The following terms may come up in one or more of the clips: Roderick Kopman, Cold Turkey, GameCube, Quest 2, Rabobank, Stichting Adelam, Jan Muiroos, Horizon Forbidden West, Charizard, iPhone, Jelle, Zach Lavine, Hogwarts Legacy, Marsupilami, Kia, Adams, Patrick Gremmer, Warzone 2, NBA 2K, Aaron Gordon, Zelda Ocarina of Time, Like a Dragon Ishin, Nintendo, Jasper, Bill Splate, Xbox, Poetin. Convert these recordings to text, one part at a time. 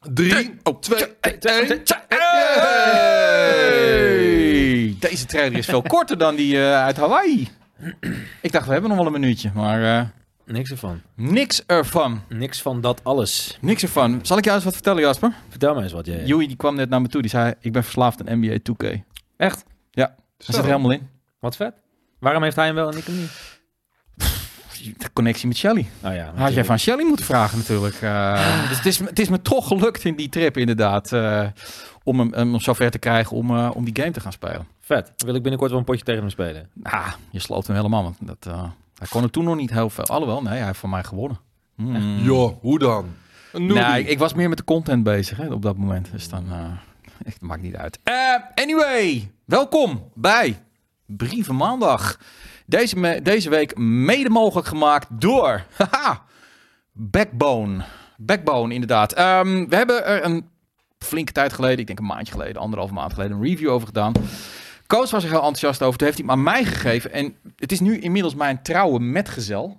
3, 2, 1. Hey! Deze trailer is veel korter dan die uit Hawaii. Ik dacht, we hebben nog wel een minuutje, maar... Niks ervan. Niks ervan. Niks van dat alles. Niks ervan. Zal ik jou eens wat vertellen, Jasper? Vertel mij eens wat, jij. Joey die kwam net naar me toe. Die zei, ik ben verslaafd aan NBA 2K. Echt? Ja. Hij zit er helemaal in. Wat vet. Waarom heeft hij hem wel en ik hem niet? De connectie met Shelly. Oh ja, had jij van Shelly moeten vragen natuurlijk. Dus het is me toch gelukt in die trip inderdaad. Om hem zover te krijgen om die game te gaan spelen. Vet. Wil ik binnenkort wel een potje tegen hem spelen? Ah, je sloot hem helemaal. Want dat... Hij kon het toen nog niet heel veel. Alhoewel, nee, hij heeft van mij gewonnen. Mm. Ja, hoe dan? Nee, ik was meer met de content bezig hè, op dat moment. Dus dan... het maakt niet uit. Anyway, welkom bij Brieven Maandag. Deze week mede mogelijk gemaakt door... Haha, Backbone. Backbone, inderdaad. We hebben er een flinke tijd geleden, ik denk een maandje geleden, anderhalf maand geleden, een review over gedaan. Koos was er heel enthousiast over. Toen heeft hij hem aan mij gegeven. En het is nu inmiddels mijn trouwe metgezel.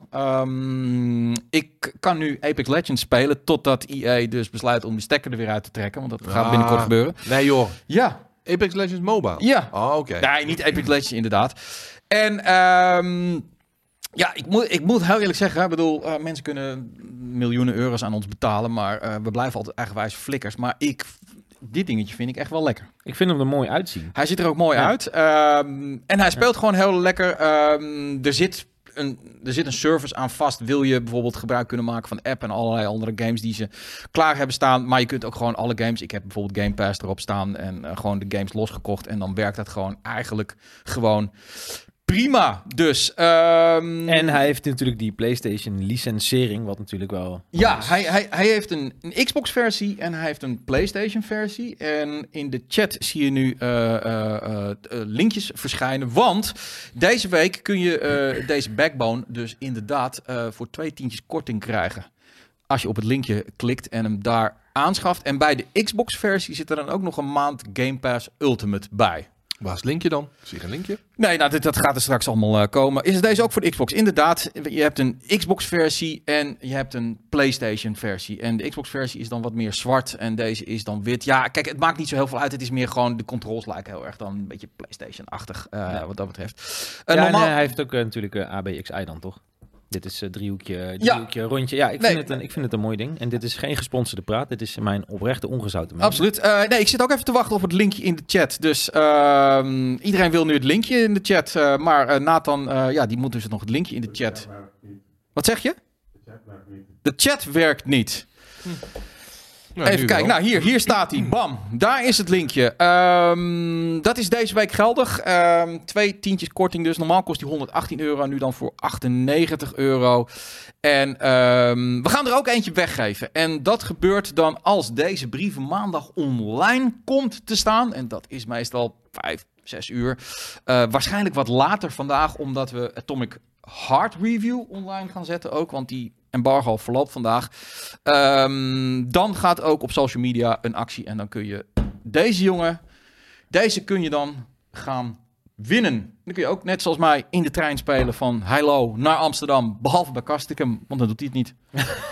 Ik kan nu Apex Legends spelen. Totdat EA dus besluit om de stekker er weer uit te trekken. Want dat gaat binnenkort gebeuren. Nee joh. Ja. Apex Legends Mobile? Ja. Oh, oké. Nee, niet Apex Legends inderdaad. En ja, ik moet heel eerlijk zeggen. Ik bedoel, mensen kunnen miljoenen euro's aan ons betalen. Maar we blijven altijd eigenwijs flikkers. Maar dit dingetje vind ik echt wel lekker. Ik vind hem er mooi uitzien. Hij ziet er ook mooi uit. En hij speelt gewoon heel lekker. Er zit een service aan vast. Wil je bijvoorbeeld gebruik kunnen maken van de app en allerlei andere games die ze klaar hebben staan. Maar je kunt ook gewoon alle games. Ik heb bijvoorbeeld Game Pass erop staan en gewoon de games losgekocht. En dan werkt dat gewoon eigenlijk gewoon... Prima, dus. En hij heeft natuurlijk die PlayStation licensering, wat natuurlijk wel... Ja, hij heeft een Xbox-versie en hij heeft een PlayStation-versie. En in de chat zie je nu linkjes verschijnen. Want deze week kun je deze Backbone dus inderdaad voor 2 tientjes korting krijgen. Als je op het linkje klikt en hem daar aanschaft. En bij de Xbox-versie zit er dan ook nog een maand Game Pass Ultimate bij. Waar is het linkje dan? Zie je een linkje? Nee, nou, dat gaat er straks allemaal komen. Is deze ook voor de Xbox? Inderdaad, je hebt een Xbox-versie en je hebt een PlayStation-versie. En de Xbox-versie is dan wat meer zwart en deze is dan wit. Ja, kijk, het maakt niet zo heel veel uit. Het is meer gewoon, de controls lijken heel erg dan een beetje PlayStation-achtig, wat dat betreft. Nee, hij heeft ook natuurlijk ABXI dan, toch? Dit is driehoekje, rondje. Ja, ik vind het een mooi ding. En dit is geen gesponsorde praat. Dit is mijn oprechte, ongezouten mening. Absoluut. Nee, ik zit ook even te wachten op het linkje in de chat. Dus iedereen wil nu het linkje in de chat. Maar Nathan, die moet dus nog het linkje in de chat. Wat zeg je? De chat werkt niet. Nou, even kijken. Nou, hier staat hij. Bam. Daar is het linkje. Dat is deze week geldig. 2 tientjes korting dus. Normaal kost die €118. Nu dan voor €98. En we gaan er ook eentje weggeven. En dat gebeurt dan als deze Brieven Maandag online komt te staan. En dat is meestal 5-6 uur. Waarschijnlijk wat later vandaag. Omdat we Atomic Heart Review online gaan zetten ook. Want die... embargo verloopt vandaag. Dan gaat ook op social media een actie. En dan kun je deze kun je dan gaan winnen. Dan kun je ook net zoals mij in de trein spelen van Heilo naar Amsterdam. Behalve bij Kastikum, want dan doet hij het niet.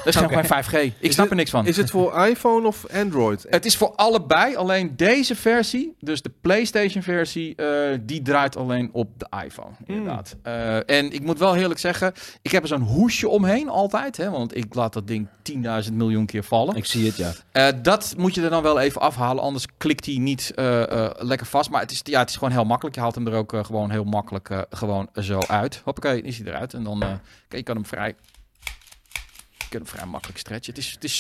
Dat is gewoon 5G. Ik snap er niks van. Is het voor iPhone of Android? Het is voor allebei. Alleen deze versie, dus de PlayStation versie, die draait alleen op de iPhone. Inderdaad. En ik moet wel eerlijk zeggen, ik heb er zo'n hoesje omheen altijd. Hè, want ik laat dat ding 10.000 miljoen keer vallen. Ik zie het, ja. Dat moet je er dan wel even afhalen. Anders klikt hij niet lekker vast. Maar het is gewoon heel makkelijk. Je haalt hem er ook gewoon heel makkelijk gewoon zo uit. Hoppakee, is hij eruit. En dan je kan hem vrij... Ik kan hem vrij makkelijk stretchen. Het is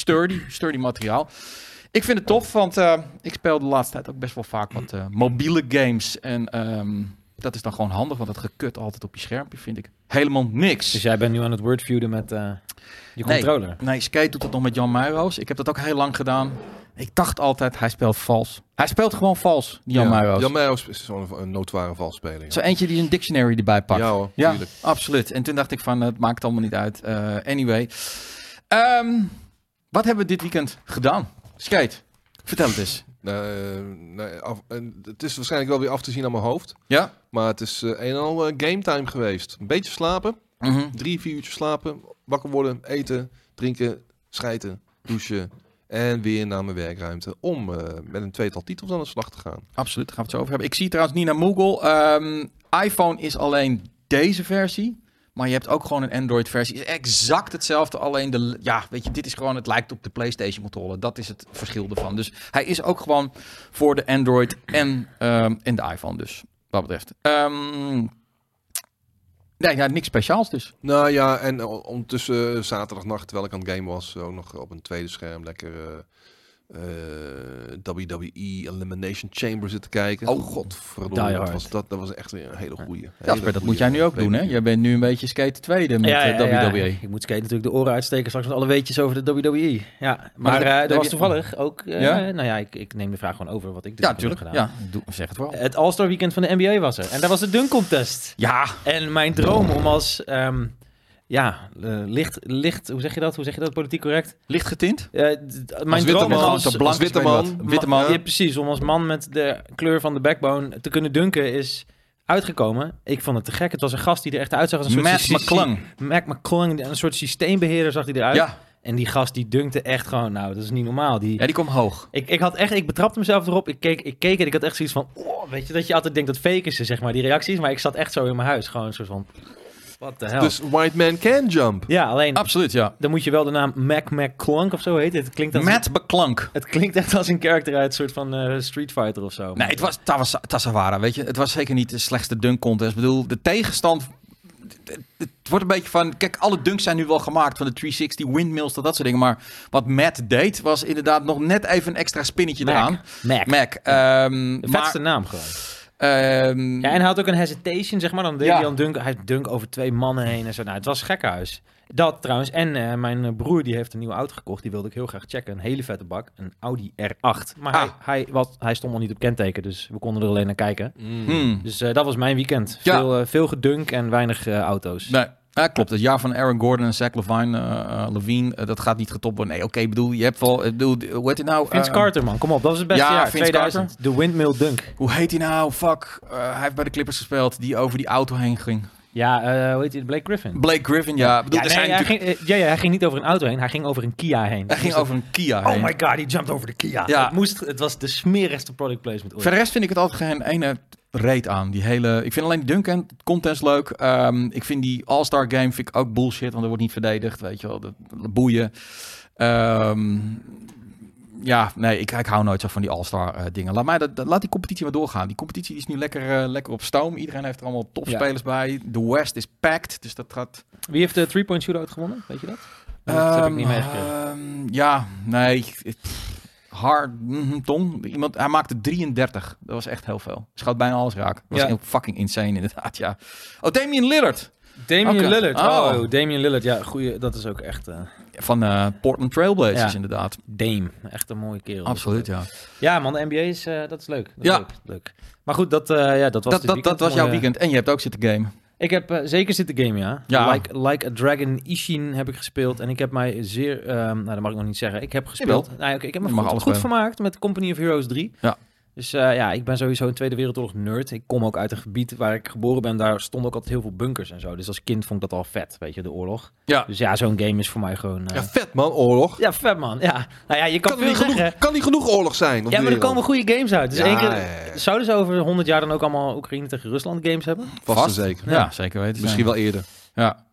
sturdy materiaal. Ik vind het tof, want ik speel de laatste tijd ook best wel vaak wat mobiele games. En dat is dan gewoon handig, want het gekut altijd op je schermpje vind ik helemaal niks. Dus jij bent nu aan het wordviewden met je controller? Nee, Skate doet dat nog met Jan Muiroos. Ik heb dat ook heel lang gedaan. Ik dacht altijd, hij speelt vals. Hij speelt gewoon vals, Jan Muiroos. Jan Muiroos is zo'n notoire valsspeler. Ja. Zo eentje die een dictionary erbij pakt. Ja hoor, tuurlijk. Absoluut. En toen dacht ik van, het maakt allemaal niet uit. Anyway... wat hebben we dit weekend gedaan? Skate, vertel het eens. Het is waarschijnlijk wel weer af te zien aan mijn hoofd. Ja. Maar het is een en al game time geweest. Een beetje slapen. 3-4 uurtjes slapen. Wakker worden. Eten. Drinken. Schijten. Douchen. En weer naar mijn werkruimte om met een tweetal titels aan de slag te gaan. Absoluut, daar gaan we het zo over hebben. Ik zie trouwens Nina Moogle. iPhone is alleen deze versie. Maar je hebt ook gewoon een Android-versie. Is exact hetzelfde, alleen de... Ja, weet je, dit is gewoon... Het lijkt op de PlayStation-controller. Dat is het verschil ervan. Dus hij is ook gewoon voor de Android en de iPhone dus. Wat betreft. Nee, ja, niks speciaals dus. Nou ja, en ondertussen zaterdagnacht, terwijl ik aan het game was... ook nog op een tweede scherm lekker... WWE Elimination Chamber zitten kijken. Oh godverdomme, dat was echt weer een hele goeie. Jasper, dat moet jij nu ook doen, hè? Jij bent nu een beetje Skate tweede met WWE. Ja. Ik moet Skate natuurlijk de oren uitsteken straks met alle weetjes over de WWE. Ja, maar dat was toevallig ook... Nou ja, ik neem de vraag gewoon over wat ik dus heb gedaan. Ja, zeg het wel. Het All-Star Weekend van de NBA was er. En daar was de Dunk Contest. Ja. En mijn droom om als... licht, hoe zeg je dat politiek correct? Licht getint? Mijn droom als witte man. Ja, precies, om als man met de kleur van de backbone te kunnen dunken is uitgekomen. Ik vond het te gek. Het was een gast die er echt uitzag als een soort... Mac McClung, een soort systeembeheerder zag hij eruit. Ja. En die gast die dunkte echt gewoon, dat is niet normaal. Die komt hoog. Ik betrapte mezelf erop. Ik keek en ik had echt zoiets van, weet je, dat je altijd denkt dat fake is, zeg maar, die reacties. Maar ik zat echt zo in mijn huis, gewoon een soort van... What the hell? Dus White Man Can Jump. Ja, alleen... Absoluut, ja. Dan moet je wel de naam Mac McClung of zo heten. Matt McClung. Het klinkt echt als een karakter uit een soort van Street Fighter of zo. Nee, het was Tassawara, weet je. Het was zeker niet de slechtste dunk contest. Ik bedoel, de tegenstand... Het wordt een beetje van... Kijk, alle dunks zijn nu wel gemaakt van de 360, windmills, dat soort dingen. Maar wat Matt deed, was inderdaad nog net even een extra spinnetje eraan. Mac. De vetste naam gewoon. Ja, en hij had ook een hesitation, zeg maar. Dan deed hij dan dunk. Hij dunk over twee mannen heen en zo. Nou, het was gekkenhuis. Dat trouwens. En mijn broer die heeft een nieuwe auto gekocht. Die wilde ik heel graag checken. Een hele vette bak. Een Audi R8. Maar hij stond nog niet op kenteken. Dus we konden er alleen naar kijken. Mm. Dus dat was mijn weekend. Veel gedunk en weinig auto's. Nee. Ja, klopt. Het jaar van Aaron Gordon en Zach Lavine, dat gaat niet getopt worden. Nee, oké, bedoel, je hebt wel... hoe heet hij nou? Vince Carter, man. Kom op, dat was het beste jaar. Vince 2000. Carter. De windmill dunk. Hoe heet hij nou? Fuck. Hij heeft bij de Clippers gespeeld, die over die auto heen ging. Ja, hoe heet hij? Blake Griffin. Blake Griffin, ja. Bedoel, hij ging niet over een auto heen, hij ging over een Kia heen. Hij ging over een Kia heen. Oh my god, hij jumped over de Kia. Ja. Het was de smerigste product placement ooit. Voor de rest vind ik het altijd geen ene... reed aan. Ik vind alleen die Dunk Contest leuk. Ik vind die All-Star Game ook bullshit, want er wordt niet verdedigd, weet je wel. De boeien. Ik hou nooit zo van die All-Star dingen. Laat die competitie maar doorgaan. Die competitie is nu lekker op stoom. Iedereen heeft er allemaal topspelers bij. De West is packed, dus dat gaat... Wie heeft de 3-point shootout gewonnen? Weet je dat? Dat heb ik niet meegekregen. Hij maakte 33. Dat was echt heel veel. Schoot bijna alles raak. Dat was heel fucking insane inderdaad, ja. Oh, Damien Lillard. Oh, Damien Lillard. Ja, goeie. Dat is ook echt... Van Portland Trailblazers inderdaad. Dame. Echt een mooie kerel. Absoluut, ja. Ja, man, de NBA is... dat is leuk. Dat is leuk. Maar goed, dat was dit weekend. Dat was jouw weekend. En je hebt ook zitten gamen. Ik heb zeker zitten gamen, ja. Like a Dragon Ishin heb ik gespeeld. En ik heb mij zeer... dat mag ik nog niet zeggen. Ik heb gespeeld. Ik heb me goed vermaakt met Company of Heroes 3. Ja. Dus ik ben sowieso een Tweede Wereldoorlog nerd. Ik kom ook uit een gebied waar ik geboren ben. Daar stonden ook altijd heel veel bunkers en zo. Dus als kind vond ik dat al vet, weet je, de oorlog. Ja. Dus zo'n game is voor mij gewoon... Ja, vet man, oorlog. Ja, vet man, ja. Nou ja, je kan veel zeggen. Kan niet genoeg oorlog zijn. Ja, maar wereld. Er komen goede games uit. Dus zouden ze over 100 jaar dan ook allemaal Oekraïne tegen Rusland games hebben? Vast zeker. Ja, zeker weten. Misschien wel eerder. Ja.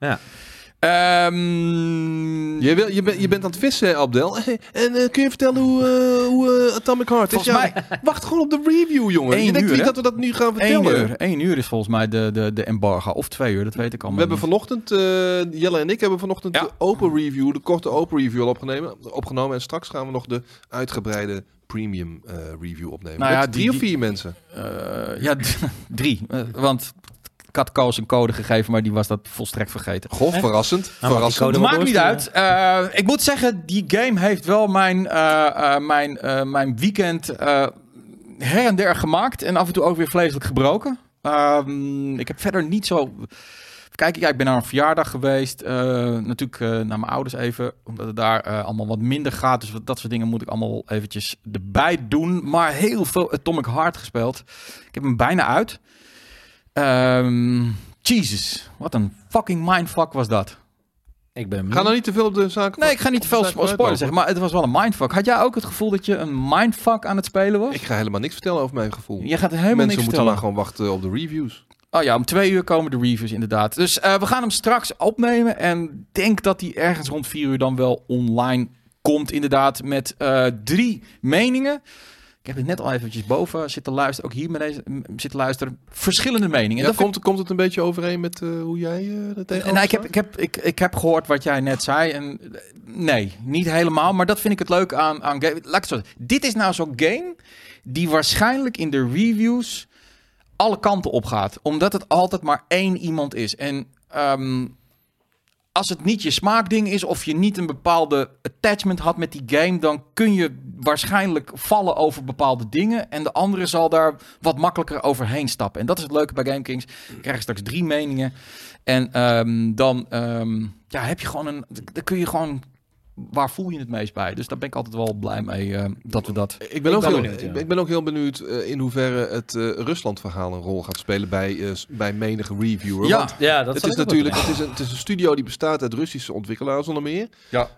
Je bent aan het vissen, Abdel. En kun je vertellen hoe Atomic Heart is? Wacht gewoon op de review, jongen. Je denkt niet dat we dat nu gaan vertellen. 1 uur is volgens mij de embargo. Of 2 uur, dat weet ik allemaal. We hebben vanochtend, Jelle en ik hebben vanochtend de korte open review al opgenomen. En straks gaan we nog de uitgebreide premium review opnemen. Nou ja, 3 of 4 mensen? 3. Want... Ik had Koos een code gegeven, maar die was dat volstrekt vergeten. Goh, verrassend. Dat maakt niet uit. Ik moet zeggen, die game heeft wel mijn weekend her en der gemaakt. En af en toe ook weer vleeselijk gebroken. Ik heb verder niet zo... Kijk, ik ben naar een verjaardag geweest. Natuurlijk naar mijn ouders even. Omdat het daar allemaal wat minder gaat. Dus dat soort dingen moet ik allemaal eventjes erbij doen. Maar heel veel Atomic Heart gespeeld. Ik heb hem bijna uit. Jezus, wat een fucking mindfuck was dat. Ik ben benieuwd. Ga nou niet te veel op de zaak. Nee, ik ga niet te veel spoilers zeggen, maar het was wel een mindfuck. Had jij ook het gevoel dat je een mindfuck aan het spelen was? Ik ga helemaal niks vertellen over mijn gevoel. Je gaat helemaal niks vertellen. Mensen moeten maar gewoon wachten op de reviews. Oh ja, om 2:00 komen de reviews inderdaad. Dus we gaan hem straks opnemen en denk dat die ergens rond 4:00 dan wel online komt inderdaad met 3 meningen. Ik heb het net al eventjes boven zitten luisteren. Ook hier met deze, zitten luisteren. Verschillende meningen. Ja, dat komt het een beetje overeen met hoe jij dat tegenover staat? Ik heb gehoord wat jij net zei. En, nee, niet helemaal. Maar dat vind ik het leuk aan game. Laat ik het zo zeggen. Dit is nou zo'n game die waarschijnlijk in de reviews alle kanten op gaat. Omdat het altijd maar 1 iemand is. En als het niet je smaakding is of je niet een bepaalde attachment had met die game, dan kun je waarschijnlijk vallen over bepaalde dingen en de andere zal daar wat makkelijker overheen stappen. En dat is het leuke bij GameKings. Ik krijg straks 3 meningen en heb je gewoon dan kun je gewoon, waar voel je het meest bij? Dus daar ben ik altijd wel blij mee dat we dat. Ik ben ook heel benieuwd in hoeverre het Rusland-verhaal een rol gaat spelen bij menige reviewer. Ja, want ja, dat is natuurlijk. Het is een studio die bestaat uit Russische ontwikkelaars onder meer. Ja.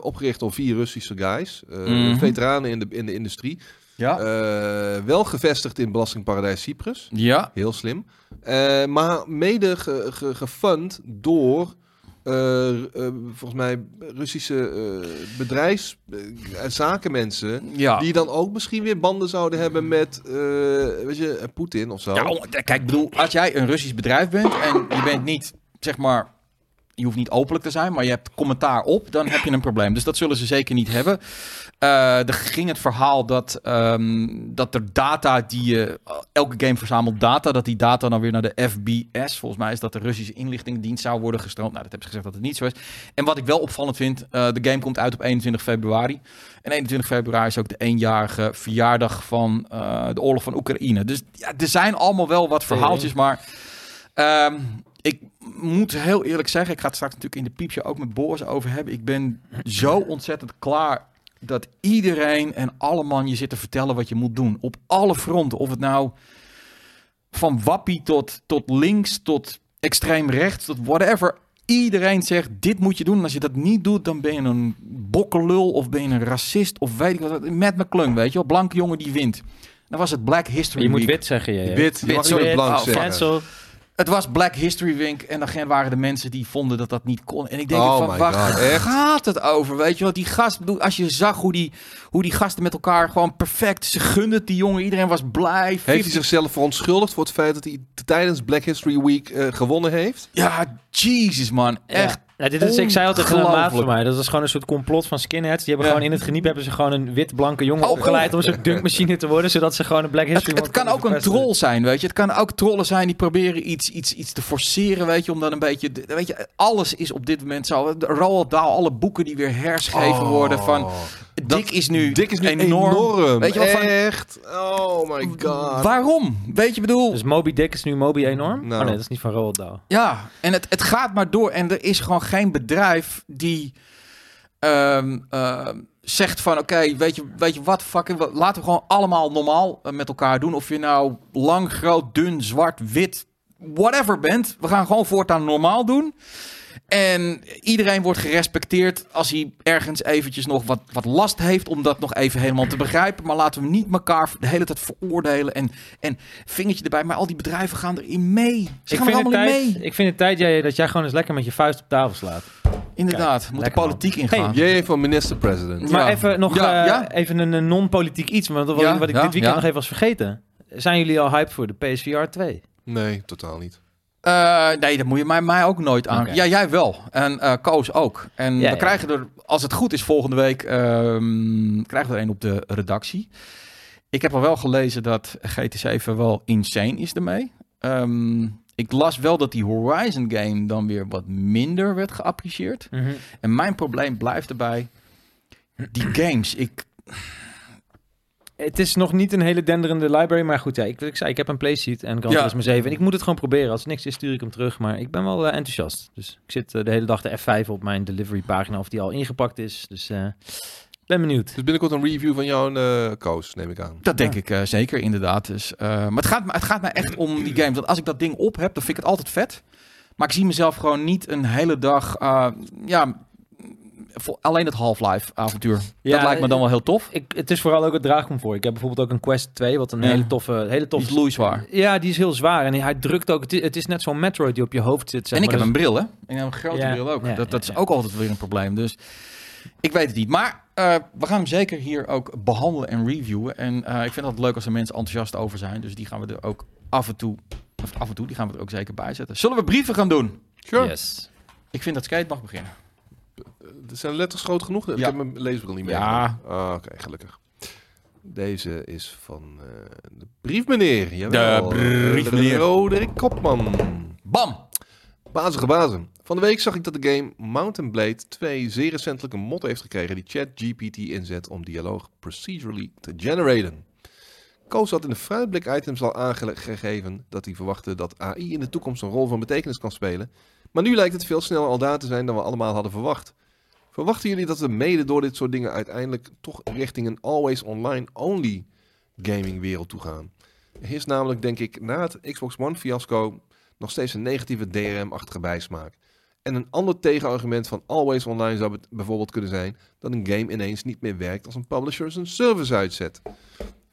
Opgericht door 4 Russische guys, veteranen in de industrie. Ja. Wel gevestigd in belastingparadijs Cyprus. Ja. Heel slim. Maar mede gefund door volgens mij Russische bedrijfs- en zakenmensen, ja, die dan ook misschien weer banden zouden hebben met Poetin of zo. Ja, kijk, bedoel, als jij een Russisch bedrijf bent en je bent niet, zeg maar, je hoeft niet openlijk te zijn, maar je hebt commentaar op, dan heb je een probleem. Dus dat zullen ze zeker niet hebben. Er ging het verhaal dat er data die je... Elke game verzamelt data, dat die data dan weer naar de FBS, volgens mij is dat de Russische inlichtingendienst, zou worden gestroomd. Nou, dat hebben ze gezegd dat het niet zo is. En wat ik wel opvallend vind, de game komt uit op 21 februari. En 21 februari is ook de 1-jarige verjaardag van de oorlog van Oekraïne. Dus ja, er zijn allemaal wel wat verhaaltjes, maar ik moet heel eerlijk zeggen, ik ga het straks natuurlijk in de piepje ook met Boris over hebben. Ik ben zo ontzettend klaar dat iedereen en alle man je zit te vertellen wat je moet doen. Op alle fronten. Of het nou van wappie tot links, tot extreem rechts, tot whatever. Iedereen zegt, dit moet je doen. En als je dat niet doet, dan ben je een bokkelul of ben je een racist of weet ik wat. Mac McClung, weet je wel. Blanke jongen die wint. Dan was het Black History Week. Je moet wit zeggen, jij. Wit, sorry, blank zeggen. Cancel. Het was Black History Week en dan waren de mensen die vonden dat dat niet kon. En ik denk waar gaat het over? Weet je wel, die gast, als je zag hoe die gasten met elkaar gewoon perfect, ze gunden die jongen, iedereen was blij. Heeft hij zichzelf verontschuldigd voor het feit dat hij tijdens Black History Week gewonnen heeft? Ja, jezus man, echt. Ja, dit is, ik zei altijd een maat voor mij. Dat was gewoon een soort complot van skinheads. Die hebben gewoon in het geniep hebben ze gewoon een wit-blanke jongen opgeleid om zo'n dunkmachine te worden, zodat ze gewoon een Black History... Het kan ook een troll zijn, weet je. Het kan ook trollen zijn die proberen iets te forceren, weet je, om dan een beetje... Weet je, alles is op dit moment zo. Roald Dahl, alle boeken die weer herschreven worden van... Dik is nu enorm. Weet je wat, echt? Oh my god. Waarom? Weet je, bedoel... Dus Moby Dick is nu Moby enorm? No. Oh nee, dat is niet van Roald Dahl. Ja, en het gaat maar door. En er is gewoon geen bedrijf die zegt van... Oké, weet je wat, fucking... Laten we gewoon allemaal normaal met elkaar doen. Of je nou lang, groot, dun, zwart, wit, whatever bent. We gaan gewoon voortaan normaal doen. En iedereen wordt gerespecteerd als hij ergens eventjes nog wat last heeft om dat nog even helemaal te begrijpen. Maar laten we niet elkaar de hele tijd veroordelen en vingertje erbij. Maar al die bedrijven gaan erin mee. Ze gaan er allemaal in mee. Ik vind het tijd dat jij gewoon eens lekker met je vuist op tafel slaat. Inderdaad, moet de politiek ingaan. Hey, jij van minister-president. Maar even nog even een non-politiek iets, want wat ik dit weekend nog even was vergeten. Zijn jullie al hype voor de PSVR 2? Nee, totaal niet. Nee, dat moet je mij ook nooit aan. Okay. Ja, jij wel. En Koos ook. En we krijgen er, als het goed is, volgende week krijgen we er een op de redactie. Ik heb al wel gelezen dat GT7 wel insane is ermee. Ik las wel dat die Horizon game dan weer wat minder werd geapprecieerd. Mm-hmm. En mijn probleem blijft erbij. Die games, Het is nog niet een hele denderende library, maar goed, ik zei, ik heb een playseat en Gran Turismo 7 en ik moet het gewoon proberen. Als niks is, stuur ik hem terug, maar ik ben wel enthousiast. Dus ik zit de hele dag de F5 op mijn delivery pagina of die al ingepakt is, dus ben benieuwd. Dus binnenkort een review van jou en Koos, neem ik aan. Dat denk ik zeker, inderdaad. Dus, maar het gaat mij echt om die games, want als ik dat ding op heb, dan vind ik het altijd vet. Maar ik zie mezelf gewoon niet een hele dag... alleen het Half-Life avontuur. Ja, dat lijkt me dan wel heel tof. Het is vooral ook het draagcomfort. Ik heb bijvoorbeeld ook een Quest 2, wat een hele toffe... Die is loeizwaar. Ja, die is heel zwaar. En hij drukt ook... Het is net zo'n Metroid die op je hoofd zit. Zeg en maar. Ik heb een bril, hè? En een grote bril ook. Dat is ook altijd weer een probleem. Dus ik weet het niet. Maar we gaan hem zeker hier ook behandelen en reviewen. En ik vind het leuk als er mensen enthousiast over zijn. Dus die gaan we er ook af en toe, die gaan we er ook zeker bij zetten. Zullen we brieven gaan doen? Sure. Yes. Ik vind dat Skate mag beginnen. Er zijn letters groot genoeg. Ja. Ik heb mijn leesbril niet meer. Ja. Oké, gelukkig. Deze is van de briefmeneer. Jawel. De briefmeneer. Roderick Kopman. Bam. Bazige bazen. Van de week zag ik dat de game Mountain Blade 2 zeer recentelijk een mod heeft gekregen die ChatGPT inzet om dialoog procedurally te generaten. Koos had in de fruitblik items al aangegeven dat hij verwachtte dat AI in de toekomst een rol van betekenis kan spelen. Maar nu lijkt het veel sneller al daar te zijn dan we allemaal hadden verwacht. Verwachten jullie dat we mede door dit soort dingen uiteindelijk toch richting een always online only gaming wereld toe gaan? Er is namelijk, denk ik, na het Xbox One fiasco nog steeds een negatieve DRM-achtige bijsmaak. En een ander tegenargument van always online zou het bijvoorbeeld kunnen zijn dat een game ineens niet meer werkt als een publisher zijn service uitzet.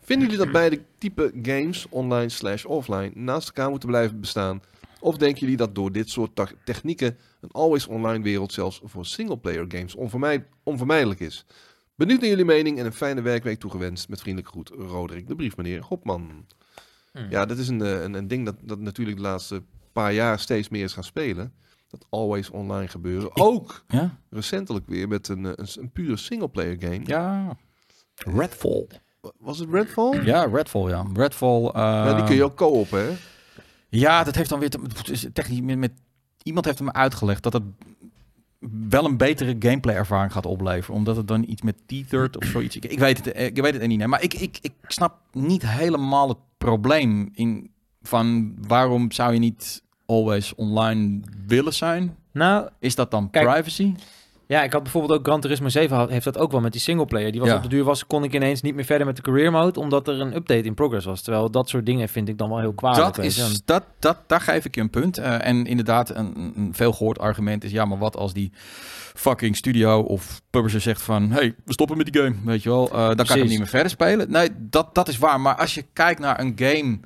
Vinden jullie dat beide type games, online / offline, naast elkaar moeten blijven bestaan? Of denken jullie dat door dit soort technieken een always online wereld zelfs voor singleplayer games onvermijdelijk is? Benieuwd naar jullie mening en een fijne werkweek toegewenst. Met vriendelijke groet, Roderick, de briefmeneer Hopman. Ja, dat is een ding dat natuurlijk de laatste paar jaar steeds meer is gaan spelen. Dat always online gebeuren. Ook recentelijk weer met een pure singleplayer game. Ja, Redfall. Was het Redfall? Ja, Redfall, ja. Redfall. Die kun je ook co-op, hè? Ja, dat heeft dan weer technisch met iemand heeft hem uitgelegd dat het wel een betere gameplay ervaring gaat opleveren, omdat het dan iets met T-third of zoiets. Ik weet het niet, maar ik snap niet helemaal het probleem in van waarom zou je niet always online willen zijn? Nou, is dat dan privacy? Ja, ik had bijvoorbeeld ook Gran Turismo 7 heeft dat ook wel met die singleplayer. Die was op de duur kon ik ineens niet meer verder met de career mode, omdat er een update in progress was. Terwijl dat soort dingen vind ik dan wel heel kwalijk. Daar geef ik je een punt. En inderdaad, een veel gehoord argument is, ja, maar wat als die fucking studio of publisher zegt van, hey, we stoppen met die game, weet je wel. Dan kan ik hem niet meer verder spelen. Nee, dat is waar. Maar als je kijkt naar een game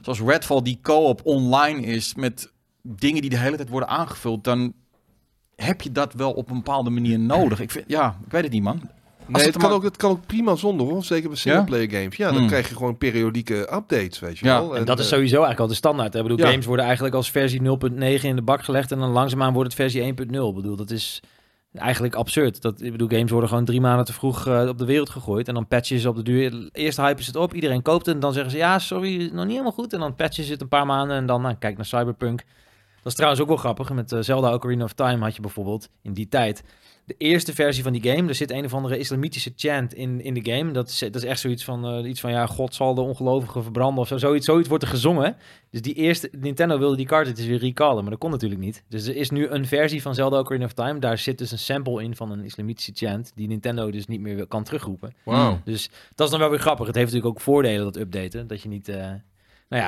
zoals Redfall, die co-op online is, met dingen die de hele tijd worden aangevuld, dan heb je dat wel op een bepaalde manier nodig? Ik weet het niet, man. Nee, het kan ook prima zonder, hoor. Zeker bij singleplayer games. Ja, dan krijg je gewoon periodieke updates, weet je wel. En dat is sowieso eigenlijk al de standaard. Ik bedoel, games worden eigenlijk als versie 0.9 in de bak gelegd en dan langzaamaan wordt het versie 1.0. Ik bedoel, dat is eigenlijk absurd. Games worden gewoon 3 maanden te vroeg op de wereld gegooid en dan patchen ze op de duur. Eerst hypen ze het op, iedereen koopt het en dan zeggen ze, ja, sorry, nog niet helemaal goed. En dan patchen ze het een paar maanden en dan, kijk naar Cyberpunk. Dat is trouwens ook wel grappig. Met Zelda Ocarina of Time had je bijvoorbeeld in die tijd de eerste versie van die game. Er zit een of andere islamitische chant in de game. Dat is echt zoiets van, God zal de ongelovigen verbranden of zo. Zoiets wordt er gezongen. Dus die eerste, Nintendo wilde die cartridge weer recallen, maar dat kon natuurlijk niet. Dus er is nu een versie van Zelda Ocarina of Time. Daar zit dus een sample in van een islamitische chant die Nintendo dus niet meer kan terugroepen. Wow. Dus dat is dan wel weer grappig. Het heeft natuurlijk ook voordelen, dat updaten. Dat je niet...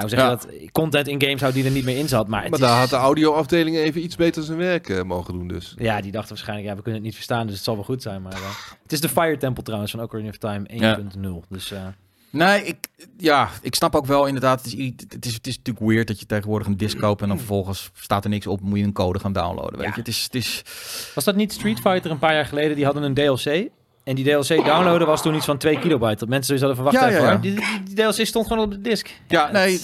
dat content in games houdt die er niet meer in zat. Maar daar had de audioafdeling even iets beter zijn werk mogen doen dus. Ja, die dachten waarschijnlijk, we kunnen het niet verstaan, dus het zal wel goed zijn. Maar het is de Fire Temple trouwens van Ocarina of Time 1.0. Dus, nee, ik snap ook wel inderdaad. Het is natuurlijk weird dat je tegenwoordig een disc koopt en dan vervolgens staat er niks op, moet je een code gaan downloaden. Weet je? Het is... Was dat niet Street Fighter een paar jaar geleden? Die hadden een DLC... En die DLC downloaden was toen iets van 2 kilobyte. Dat mensen zoiets hadden verwacht. Ja. Die DLC stond gewoon op de disk. Ja, nee,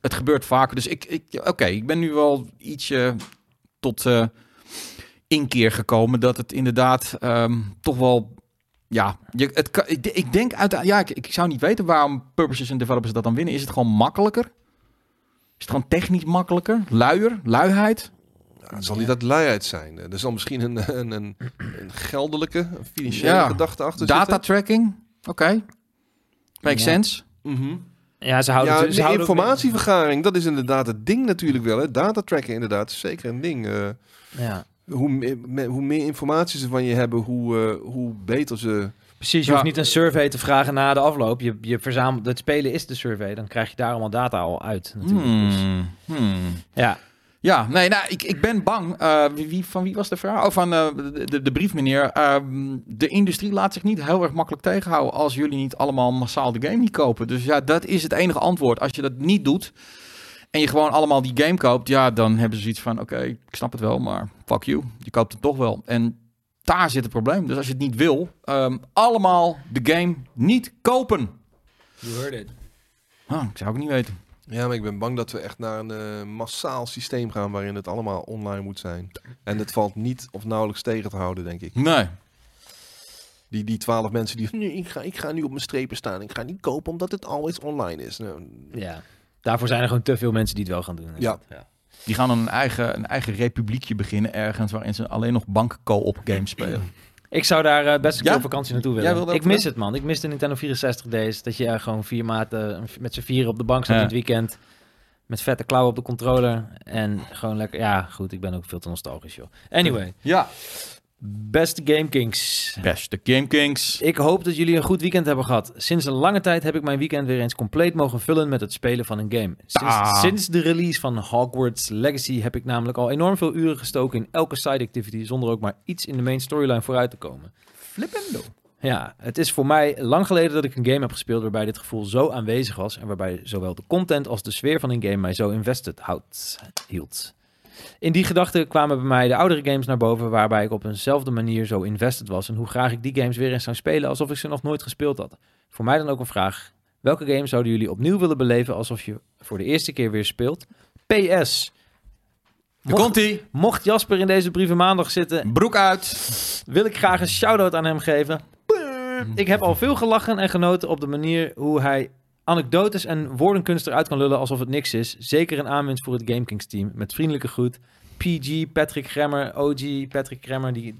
het gebeurt vaker. Dus ik ben nu wel ietsje tot inkeer gekomen. Dat het inderdaad toch wel... Ja, ik denk uiteindelijk... Ja, ik zou niet weten waarom publishers en developers dat dan winnen. Is het gewoon makkelijker? Is het gewoon technisch makkelijker? Luiheid? Zal niet dat luiheid zijn? Er zal misschien een geldelijke, financiële gedachte achter zitten. Data tracking, oké. Makes sense. Mm-hmm. Ja, ze houden de informatievergaring, dat is inderdaad het ding natuurlijk wel. Hè. Data tracking inderdaad is zeker een ding. Hoe meer informatie ze van je hebben, hoe beter ze... Precies, je hoeft niet een survey te vragen na de afloop. Je verzamelt, het spelen is de survey, dan krijg je daar allemaal data al uit natuurlijk. Dus. Ja, nee, nou, ik ben bang. Van wie was de vraag? Oh, van de briefmeneer. De industrie laat zich niet heel erg makkelijk tegenhouden als jullie niet allemaal massaal de game niet kopen. Dus ja, dat is het enige antwoord. Als je dat niet doet en je gewoon allemaal die game koopt, ja, dan hebben ze iets van, oké, ik snap het wel, maar fuck you. Je koopt het toch wel. En daar zit het probleem. Dus als je het niet wil, allemaal de game niet kopen. You heard it. Oh, ik zou ook niet weten. Ja, maar ik ben bang dat we echt naar een massaal systeem gaan waarin het allemaal online moet zijn. En het valt niet of nauwelijks tegen te houden, denk ik. Nee. Die 12 mensen die... Nee, ik ga nu op mijn strepen staan. Ik ga niet kopen omdat het always online is. Nou, ja, daarvoor zijn er gewoon te veel mensen die het wel gaan doen. Ja. Ja. Die gaan dan een eigen republiekje beginnen ergens waarin ze alleen nog bank-co-op games spelen. Ik zou daar best een keer op vakantie naartoe willen. Ik mis het, man. Ik mis de Nintendo 64 Days. Dat je gewoon vier maten met z'n vieren op de bank zat in het weekend. Met vette klauwen op de controller. En gewoon lekker... Ja, goed. Ik ben ook veel te nostalgisch, joh. Anyway. Ja. Beste GameKings. Beste GameKings. Ik hoop dat jullie een goed weekend hebben gehad. Sinds een lange tijd heb ik mijn weekend weer eens compleet mogen vullen met het spelen van een game. Sinds de release van Hogwarts Legacy heb ik namelijk al enorm veel uren gestoken in elke side activity zonder ook maar iets in de main storyline vooruit te komen. Flippendo. Ja, het is voor mij lang geleden dat ik een game heb gespeeld waarbij dit gevoel zo aanwezig was en waarbij zowel de content als de sfeer van een game mij zo invested hield. In die gedachten kwamen bij mij de oudere games naar boven, waarbij ik op eenzelfde manier zo invested was en hoe graag ik die games weer eens zou spelen alsof ik ze nog nooit gespeeld had. Voor mij dan ook een vraag. Welke game zouden jullie opnieuw willen beleven alsof je voor de eerste keer weer speelt? PS. Mocht Jasper in deze brieven maandag zitten, broek uit, wil ik graag een shout-out aan hem geven. Ik heb al veel gelachen en genoten op de manier hoe hij anekdotes en woordenkunst eruit kan lullen alsof het niks is. Zeker een aanwinst voor het GameKings team. Met vriendelijke groet. PG, Patrick Gremmer, OG, Patrick Gremmer.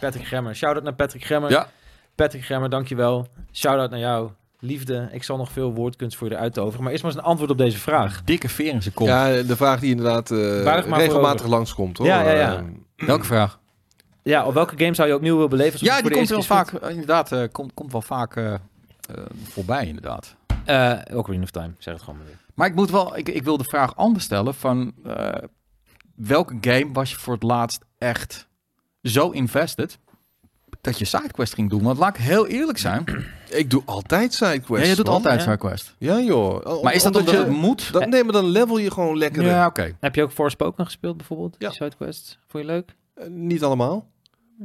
Patrick Gremmer. Shout-out naar Patrick Gremmer. Ja. Patrick Gremmer, dankjewel. Shout-out naar jou. Liefde. Ik zal nog veel woordkunst voor je eruit toveren. Maar eerst maar eens een antwoord op deze vraag. Dikke veer in zijn kont. Ja, de vraag die inderdaad regelmatig langskomt, hoor. Ja. Welke vraag? Ja, op welke game zou je opnieuw willen beleven? Ja, die komt wel vaak, inderdaad, komt wel vaak voorbij, inderdaad. Ocarina of Time, zeg het gewoon maar weer. Maar ik moet wel, ik wil de vraag anders stellen van welke game was je voor het laatst echt zo invested dat je sidequest ging doen? Want laat ik heel eerlijk zijn. Ik doe altijd sidequest. Ja, je doet altijd sidequest. Ja joh. Maar is dat omdat je het moet? Nee, maar dan level je gewoon lekker. Ja, oké. Heb je ook Forspoken gespeeld bijvoorbeeld? Ja. Sidequest, vond je leuk? Niet allemaal.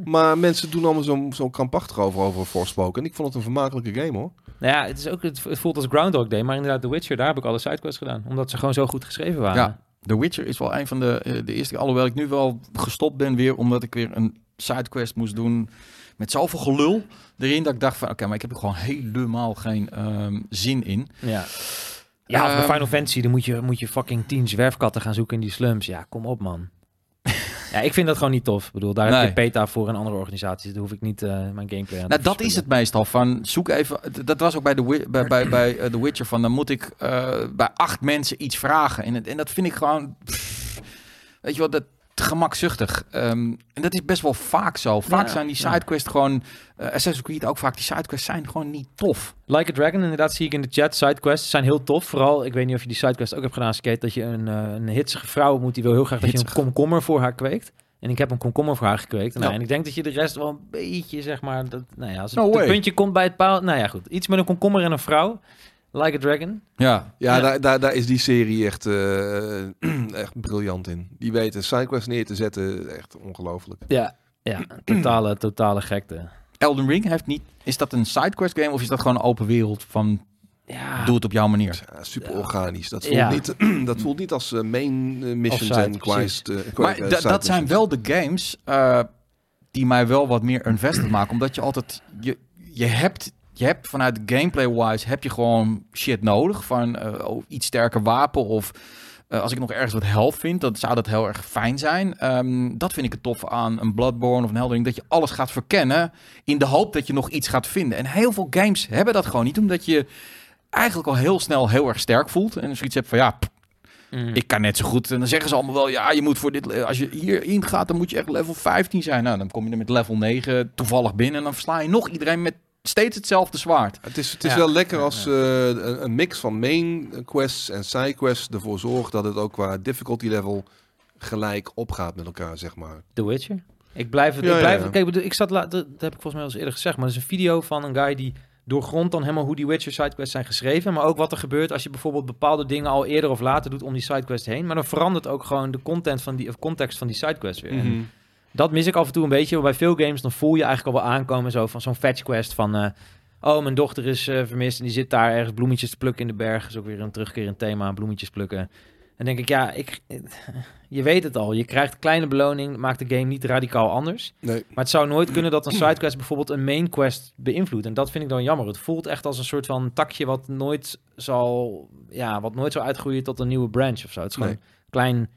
Maar mensen doen allemaal zo krampachtig over Forspoken. Ik vond het een vermakelijke game, hoor. Nou ja, het voelt als Groundhog Day. Maar inderdaad, The Witcher, daar heb ik alle sidequests gedaan. Omdat ze gewoon zo goed geschreven waren. Ja, The Witcher is wel een van de eerste... Alhoewel ik nu wel gestopt ben weer... omdat ik weer een sidequest moest doen... met zoveel gelul erin... dat ik dacht van, oké, maar ik heb er gewoon helemaal geen zin in. Ja. Ja, bij Final Fantasy... dan moet je fucking 10 zwerfkatten gaan zoeken in die slums. Ja, kom op, man. Ja, ik vind dat gewoon niet tof. Ik bedoel, daar heb je PETA voor en andere organisaties. Daar hoef ik niet mijn gameplay aan te dat is het meestal van, zoek even... Dat was ook bij bij The Witcher van... dan moet ik bij 8 mensen iets vragen. En dat vind ik gewoon... weet je wel, dat gemakzuchtig. En dat is best wel vaak zo. Vaak zijn die sidequests gewoon... Assassin's Creed ook vaak, die sidequests zijn gewoon niet tof. Like a Dragon, inderdaad, zie ik in de chat. Sidequests zijn heel tof. Vooral, ik weet niet of je die sidequest ook hebt gedaan, Skate, dat je een hitsige vrouw moet, die wil heel graag dat je een komkommer voor haar kweekt. En ik heb een komkommer voor haar gekweekt. Nou, en ik denk dat je de rest wel een beetje, zeg maar... Dat, nou ja, als het puntje komt bij het paal... Nou ja, goed. Iets met een komkommer en een vrouw. Like a Dragon. Ja. Daar is die serie echt, echt briljant in. Die weten sidequests neer te zetten. Echt ongelooflijk. Ja. Totale gekte. Elden Ring heeft niet... Is dat een sidequest game of is dat gewoon een open wereld van... Ja. Doe het op jouw manier. Ja, super organisch. Dat voelt, dat voelt niet als main missions en quest. Maar dat zijn wel de games die mij wel wat meer invested maken. Omdat je altijd... Je hebt vanuit gameplay-wise heb je gewoon shit nodig. Van iets sterker wapen of... als ik nog ergens wat health vind, dan zou dat heel erg fijn zijn. Dat vind ik het tof aan een Bloodborne of een Elden Ring, dat je alles gaat verkennen in de hoop dat je nog iets gaat vinden. En heel veel games hebben dat gewoon niet, omdat je eigenlijk al heel snel heel erg sterk voelt. En zoiets hebt van ik kan net zo goed. En dan zeggen ze allemaal wel, ja, je moet voor dit... Als je hierin gaat, dan moet je echt level 15 zijn. Nou, dan kom je er met level 9 toevallig binnen en dan versla je nog iedereen met... steeds hetzelfde zwaard. Het is wel lekker als een mix van main quests en side quests ervoor zorgt dat het ook qua difficulty level gelijk opgaat met elkaar, zeg maar. The Witcher? Ik blijf. Kijk, ik zat dat heb ik volgens mij al eens eerder gezegd, maar dat is een video van een guy die doorgrondt dan helemaal hoe die Witcher sidequests zijn geschreven, maar ook wat er gebeurt als je bijvoorbeeld bepaalde dingen al eerder of later doet om die sidequest heen, maar dan verandert ook gewoon de content van die, of context van die sidequest weer. Mm-hmm. En dat mis ik af en toe een beetje. Bij veel games dan voel je eigenlijk al wel aankomen zo van zo'n fetch quest van oh, mijn dochter is vermist en die zit daar ergens bloemetjes te plukken in de berg. Dat is ook weer een terugkerend thema, bloemetjes plukken. En denk ik, ja, je weet het al. Je krijgt een kleine beloning, maakt de game niet radicaal anders. Nee. Maar het zou nooit kunnen dat een sidequest bijvoorbeeld een main quest beïnvloedt. En dat vind ik dan jammer. Het voelt echt als een soort van takje wat nooit zal uitgroeien tot een nieuwe branch of zo. Het is gewoon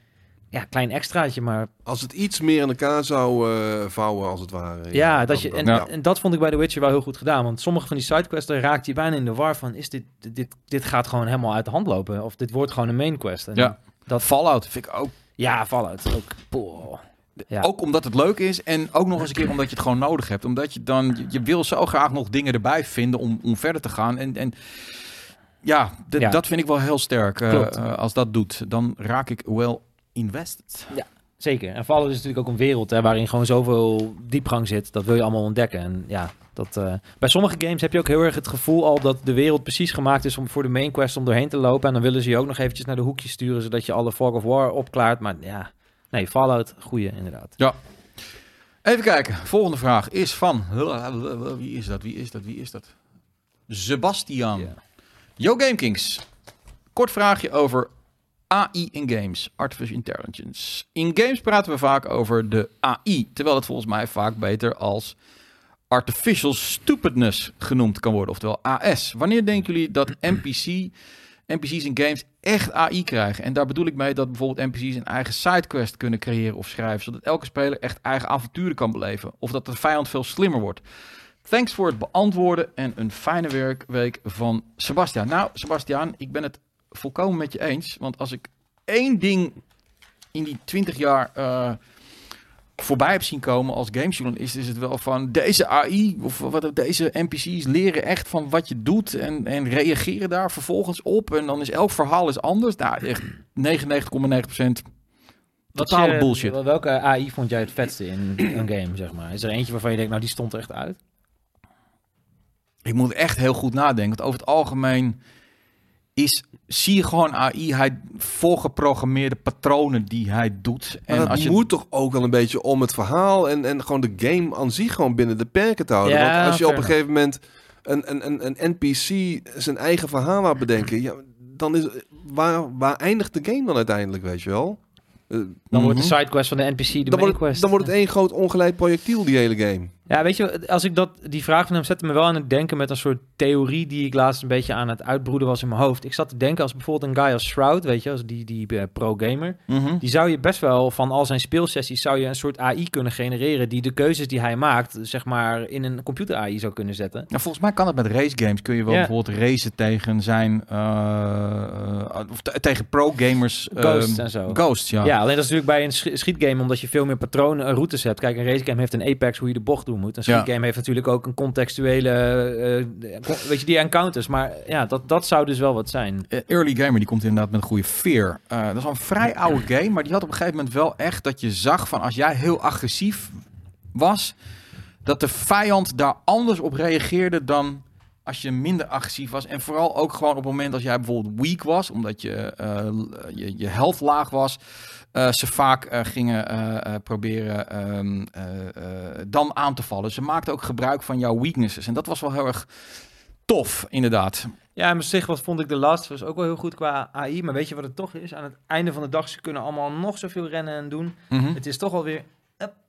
klein extraatje, maar... Als het iets meer in elkaar zou vouwen, als het ware. Ja, en dat vond ik bij The Witcher wel heel goed gedaan. Want sommige van die sidequests, daar raakt je bijna in de war van... Dit gaat gewoon helemaal uit de hand lopen. Of dit wordt gewoon een main quest. En ja, dat Fallout vind ik ook... Ja, Fallout ook. Ja. Ook omdat het leuk is en ook nog eens een keer omdat je het gewoon nodig hebt. Omdat je dan... Je wil zo graag nog dingen erbij vinden om verder te gaan. En ja, dat vind ik wel heel sterk. Als dat doet, dan raak ik wel... invested. Ja, zeker. En Fallout is natuurlijk ook een wereld waarin gewoon zoveel diepgang zit. Dat wil je allemaal ontdekken. En ja, dat, bij sommige games heb je ook heel erg het gevoel al dat de wereld precies gemaakt is om voor de main quest om doorheen te lopen. En dan willen ze je ook nog eventjes naar de hoekjes sturen zodat je alle Fog of War opklaart. Maar ja, nee, Fallout, goeie inderdaad. Ja. Even kijken. Volgende vraag is van... Wie is dat? Sebastian. Yeah. Yo GameKings. Kort vraagje over... AI in games, Artificial Intelligence. In games praten we vaak over de AI, terwijl het volgens mij vaak beter als Artificial Stupidness genoemd kan worden, oftewel AS. Wanneer denken jullie dat NPC's in games echt AI krijgen? En daar bedoel ik mee dat bijvoorbeeld NPC's een eigen sidequest kunnen creëren of schrijven, zodat elke speler echt eigen avonturen kan beleven, of dat de vijand veel slimmer wordt. Thanks voor het beantwoorden en een fijne werkweek van Sebastian. Nou, Sebastian, ik ben het volkomen met je eens, want als ik één ding in die 20 jaar voorbij heb zien komen als gamejournalist, is het wel van deze AI of wat deze NPC's leren echt van wat je doet en reageren daar vervolgens op en dan is elk verhaal is anders. Nou, echt 99,9% totale bullshit. Welke AI vond jij het vetste in een game, zeg maar? Is er eentje waarvan je denkt, nou die stond er echt uit? Ik moet echt heel goed nadenken, want over het algemeen zie je gewoon AI, hij voorgeprogrammeerde patronen die hij doet. En dat als je... moet toch ook wel een beetje om het verhaal en gewoon de game aan zich gewoon binnen de perken te houden. Ja, want als je op een gegeven moment een NPC zijn eigen verhaal laat bedenken, ja, dan is waar eindigt de game dan uiteindelijk, weet je wel? Dan wordt de sidequest van de NPC de main quest. Dan wordt het één groot ongeleid projectiel, die hele game. Ja, weet je, als ik die vraag van hem zette me wel aan het denken met een soort theorie die ik laatst een beetje aan het uitbroeden was in mijn hoofd. Ik zat te denken als bijvoorbeeld een guy als Shroud, weet je, als die pro-gamer. Mm-hmm. Die zou je best wel van al zijn speelsessies zou je een soort AI kunnen genereren die de keuzes die hij maakt, zeg maar, in een computer AI zou kunnen zetten. Nou, volgens mij kan het met race games. Kun je wel bijvoorbeeld racen tegen zijn... tegen pro-gamers... Ghosts en zo. Ghosts, ja. Ja, alleen dat is natuurlijk bij een schietgame, omdat je veel meer patronen en routes hebt. Kijk, een racegame heeft een apex hoe je de bocht doen moet. Een schietgame heeft natuurlijk ook een contextuele... weet je, die encounters. Maar ja, dat zou dus wel wat zijn. Early Gamer, die komt inderdaad met een goede fear. Dat is al een vrij oude game, maar die had op een gegeven moment wel echt dat je zag van als jij heel agressief was, dat de vijand daar anders op reageerde dan als je minder agressief was. En vooral ook gewoon op het moment als jij bijvoorbeeld weak was, omdat je health laag was, ze vaak gingen proberen dan aan te vallen. Dus ze maakten ook gebruik van jouw weaknesses. En dat was wel heel erg tof, inderdaad. Ja, en op zich, wat vond ik de Last was ook wel heel goed qua AI. Maar weet je wat het toch is? Aan het einde van de dag, ze kunnen allemaal nog zoveel rennen en doen. Mm-hmm. Het is toch alweer...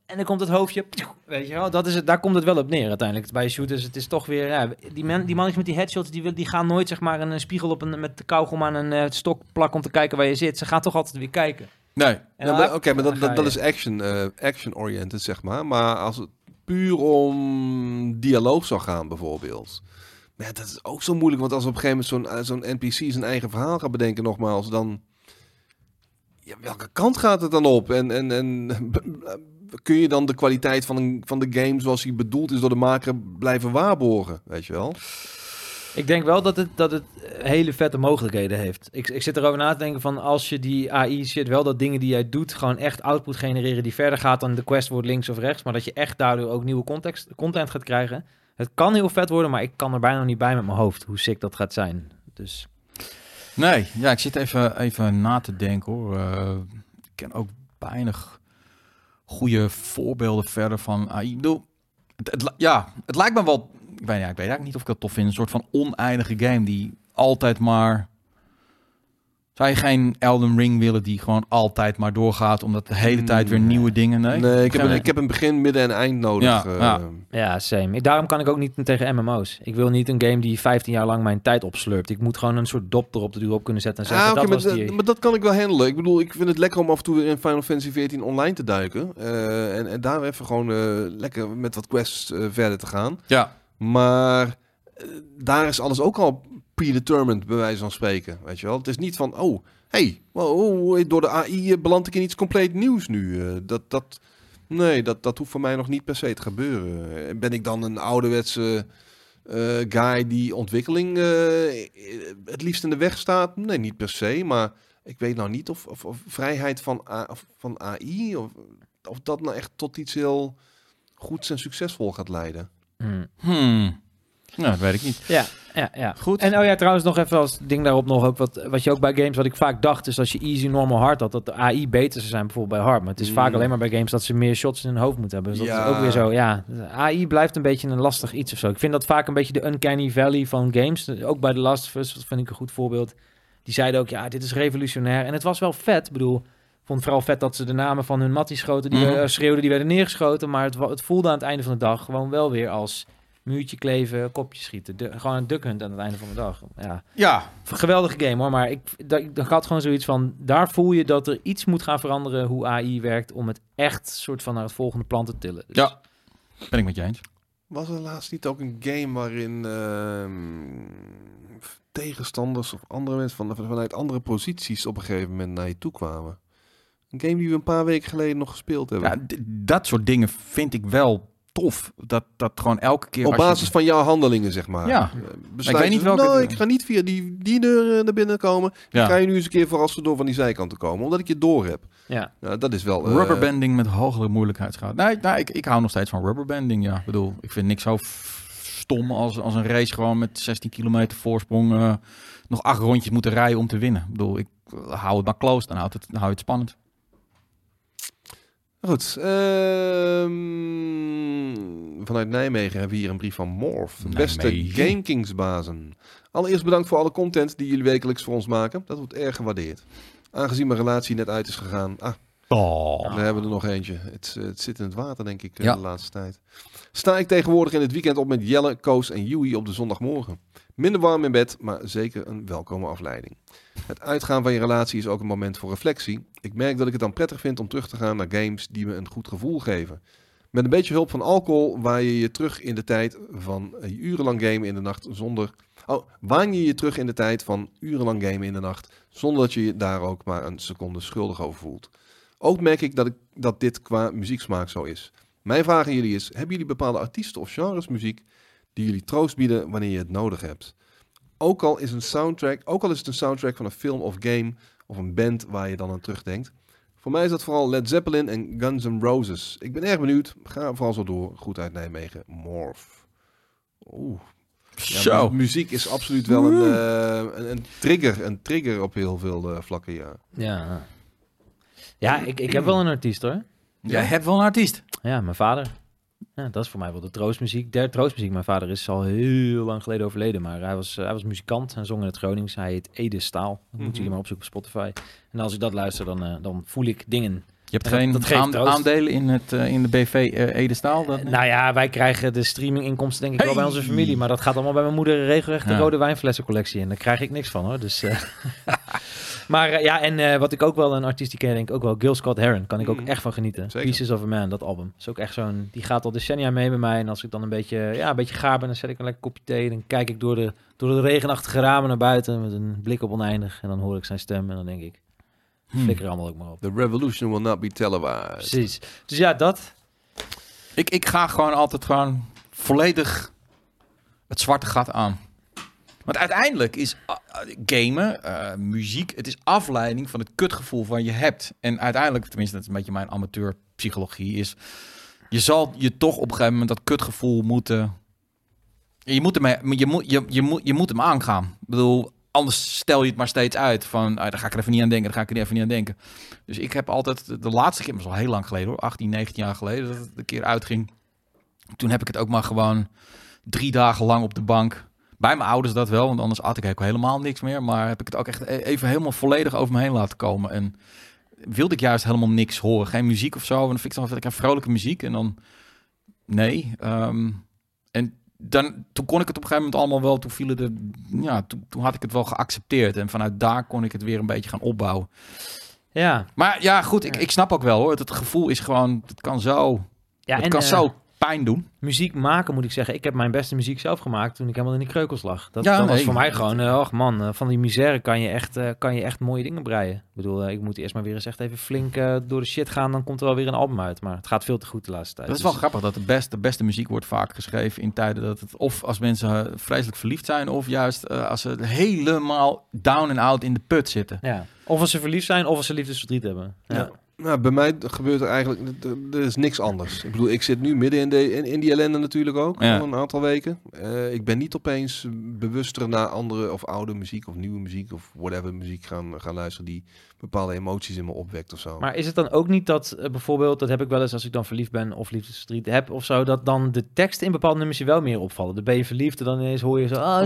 En dan komt het hoofdje, weet je wel, dat is het, daar komt het wel op neer uiteindelijk. Bij shooters, het is toch weer, ja, die mannetjes met die headshots, die gaan nooit zeg maar een spiegel op met de kauwgom aan een stok plakken om te kijken waar je zit. Ze gaan toch altijd weer kijken. Nee, ja, oké, maar dat is action-oriented zeg maar. Maar als het puur om dialoog zou gaan bijvoorbeeld... Ja, dat is ook zo moeilijk, want als op een gegeven moment zo'n NPC zijn eigen verhaal gaat bedenken nogmaals, dan... Ja, welke kant gaat het dan op? En kun je dan de kwaliteit van de game zoals die bedoeld is door de maker blijven waarborgen, weet je wel? Ik denk wel dat het hele vette mogelijkheden heeft. Ik zit erover na te denken van als je die AI zit, wel dat dingen die jij doet gewoon echt output genereren die verder gaat dan de quest wordt links of rechts. Maar dat je echt daardoor ook nieuwe content gaat krijgen. Het kan heel vet worden, maar ik kan er bijna niet bij met mijn hoofd hoe sick dat gaat zijn. Dus... Nee, ja, ik zit even na te denken hoor. Ik ken ook weinig goede voorbeelden verder van AI. Ik bedoel, het lijkt me wel... Ik weet eigenlijk niet of ik dat tof vind. Een soort van oneindige game die altijd maar... Zou je geen Elden Ring willen die gewoon altijd maar doorgaat... omdat de hele tijd weer nieuwe dingen... Nee, ik heb een begin, midden en eind nodig. Ja, same. Daarom kan ik ook niet tegen MMO's. Ik wil niet een game die 15 jaar lang mijn tijd opslurpt. Ik moet gewoon een soort dop erop de duur op kunnen zetten. En zeggen, maar dat kan ik wel handelen. Ik bedoel, ik vind het lekker om af en toe weer in Final Fantasy 14 online te duiken. En daar even gewoon lekker met wat quests verder te gaan. Ja. Maar daar is alles ook al predetermined, bij wijze van spreken. Weet je wel? Het is niet van, door de AI beland ik in iets compleet nieuws nu. Dat hoeft voor mij nog niet per se te gebeuren. Ben ik dan een ouderwetse guy die ontwikkeling het liefst in de weg staat? Nee, niet per se. Maar ik weet nou niet of vrijheid van AI... Of dat nou echt tot iets heel goeds en succesvol gaat leiden. Nou, dat weet ik niet. Ja. Goed. En trouwens nog even als ding daarop nog ook wat je ook bij games, wat ik vaak dacht, is als je easy normal hard had, dat de AI beter zou zijn bijvoorbeeld bij hard. Maar het is vaak alleen maar bij games dat ze meer shots in hun hoofd moeten hebben. Dus dat is ook weer zo, AI blijft een beetje een lastig iets of zo. Ik vind dat vaak een beetje de uncanny valley van games. Ook bij The Last of Us, dat vind ik een goed voorbeeld. Die zeiden ook, dit is revolutionair. En het was wel vet, ik vond het vooral vet dat ze de namen van hun matties schoten, die schreeuwden, die werden neergeschoten. Maar het voelde aan het einde van de dag gewoon wel weer als muurtje kleven, kopjes schieten. Gewoon een duck hunt aan het einde van de dag. Ja. Geweldige game hoor, maar ik had gewoon zoiets van, daar voel je dat er iets moet gaan veranderen hoe AI werkt om het echt soort van naar het volgende plan te tillen. Dus... Ja, ben ik met je eens. Was er laatst niet ook een game waarin tegenstanders of andere mensen vanuit andere posities op een gegeven moment naar je toe kwamen? Een game die we een paar weken geleden nog gespeeld hebben. Ja, dat soort dingen vind ik wel tof. Dat gewoon elke keer... Op basis van jouw handelingen, zeg maar. Ja. Ik weet niet welke... Nou, ik ga niet via die deur naar binnen komen. Ja. Ik ga je nu eens een keer verrassen door van die zijkanten komen. Omdat ik je door heb. Ja. Nou, dat is wel... Rubberbanding met hogere moeilijkheidsgraad. Nee, ik hou nog steeds van rubberbanding, ja. Ik bedoel, ik vind niks zo stom als een race gewoon met 16 kilometer voorsprong... nog 8 rondjes moeten rijden om te winnen. Ik bedoel, ik hou het maar close. Dan hou je het spannend. Goed, vanuit Nijmegen hebben we hier een brief van Morph. Beste GameKings-bazen. Allereerst bedankt voor alle content die jullie wekelijks voor ons maken. Dat wordt erg gewaardeerd. Aangezien mijn relatie net uit is gegaan. We hebben er nog eentje. Het zit in het water, denk ik, de laatste tijd. Sta ik tegenwoordig in het weekend op met Jelle, Koos en Joey op de zondagmorgen. Minder warm in bed, maar zeker een welkome afleiding. Het uitgaan van je relatie is ook een moment voor reflectie. Ik merk dat ik het dan prettig vind om terug te gaan naar games die me een goed gevoel geven. Met een beetje hulp van alcohol waan je je terug in de tijd van urenlang gamen in de nacht, zonder dat je je daar ook maar een seconde schuldig over voelt. Ook merk ik dat dit qua muzieksmaak zo is. Mijn vraag aan jullie is, hebben jullie bepaalde artiesten of genres muziek die jullie troost bieden wanneer je het nodig hebt? Ook al is het een soundtrack van een film of game of een band waar je dan aan terugdenkt. Voor mij is dat vooral Led Zeppelin en Guns N' Roses. Ik ben erg benieuwd. Ga vooral zo door. Goed uit Nijmegen. Morph. Ja, muziek is absoluut wel een trigger op heel veel vlakken. Ja. Ja, ik heb wel een artiest hoor. Jij hebt wel een artiest? Ja, mijn vader. Ja, dat is voor mij wel de troostmuziek. Mijn vader is al heel lang geleden overleden, maar hij was muzikant en zong in het Gronings. Hij heet Edestaal. Moet jullie maar opzoeken op Spotify. En als ik dat luister, dan voel ik dingen. Je hebt geen aandelen in de BV Edestaal? Wij krijgen de streaminginkomsten denk ik wel bij onze familie. Maar dat gaat allemaal bij mijn moeder regelrecht de rode wijnflessencollectie. En daar krijg ik niks van hoor. Dus, Maar wat ik ook wel een artiest die ken, denk ik ook wel Gil Scott-Heron. Kan ik ook echt van genieten. Zeker. Pieces of a Man, dat album. Is ook echt zo'n, die gaat al decennia mee bij mij. En als ik dan een beetje gaar ben, dan zet ik een lekker kopje thee. Dan kijk ik door de regenachtige ramen naar buiten met een blik op oneindig. En dan hoor ik zijn stem en dan denk ik... Flikker allemaal ook maar op. The revolution will not be televised. Precies. Dus ja, dat. Ik ga gewoon altijd volledig het zwarte gat aan. Want uiteindelijk is gamen, muziek, het is afleiding van het kutgevoel van je hebt. En uiteindelijk, tenminste dat is een beetje mijn amateurpsychologie, is je zal je toch op een gegeven moment dat kutgevoel moeten... Je moet hem aangaan. Ik bedoel, anders stel je het maar steeds uit. Van, daar ga ik er even niet aan denken, Dus ik heb altijd de laatste keer, maar dat is al heel lang geleden hoor, 18, 19 jaar geleden, dat het een keer uitging. Toen heb ik het ook maar gewoon 3 dagen lang op de bank... Bij mijn ouders dat wel, want anders at ik helemaal niks meer. Maar heb ik het ook echt even helemaal volledig over me heen laten komen. En wilde ik juist helemaal niks horen. Geen muziek of zo. En dan vind ik dan altijd vrolijke muziek. En dan, nee. En dan, toen kon ik het op een gegeven moment allemaal wel. Toen vielen er, ja, toen had ik het wel geaccepteerd. En vanuit daar kon ik het weer een beetje gaan opbouwen. Ja. Maar ja, goed. Ik snap ook wel hoor. Het gevoel is gewoon, het kan zo. Ja, het kan zo. Pijn doen. Muziek maken moet ik zeggen. Ik heb mijn beste muziek zelf gemaakt toen ik helemaal in die kreukels lag. Dat was voor mij gewoon, van die misère kan je echt mooie dingen breien. Ik bedoel, ik moet eerst maar weer eens echt even flink door de shit gaan. Dan komt er wel weer een album uit. Maar het gaat veel te goed de laatste tijd. Dat is wel grappig dat de beste muziek wordt vaak geschreven in tijden dat het of als mensen vreselijk verliefd zijn of juist als ze helemaal down and out in de put zitten. Ja. Of als ze verliefd zijn of als ze liefdesverdriet hebben. Ja. Ja. Nou, bij mij gebeurt er eigenlijk... Er is niks anders. Ik bedoel, ik zit nu midden in die ellende natuurlijk ook. Ja. Al een aantal weken. Ik ben niet opeens bewuster naar andere of oude muziek of nieuwe muziek of whatever muziek gaan luisteren die bepaalde emoties in me opwekt of zo. Maar is het dan ook niet dat bijvoorbeeld... Dat heb ik wel eens als ik dan verliefd ben of liefdesverdriet heb of zo... Dat dan de teksten in bepaalde nummers je wel meer opvallen. Dan ben je verliefd en dan ineens hoor je zo...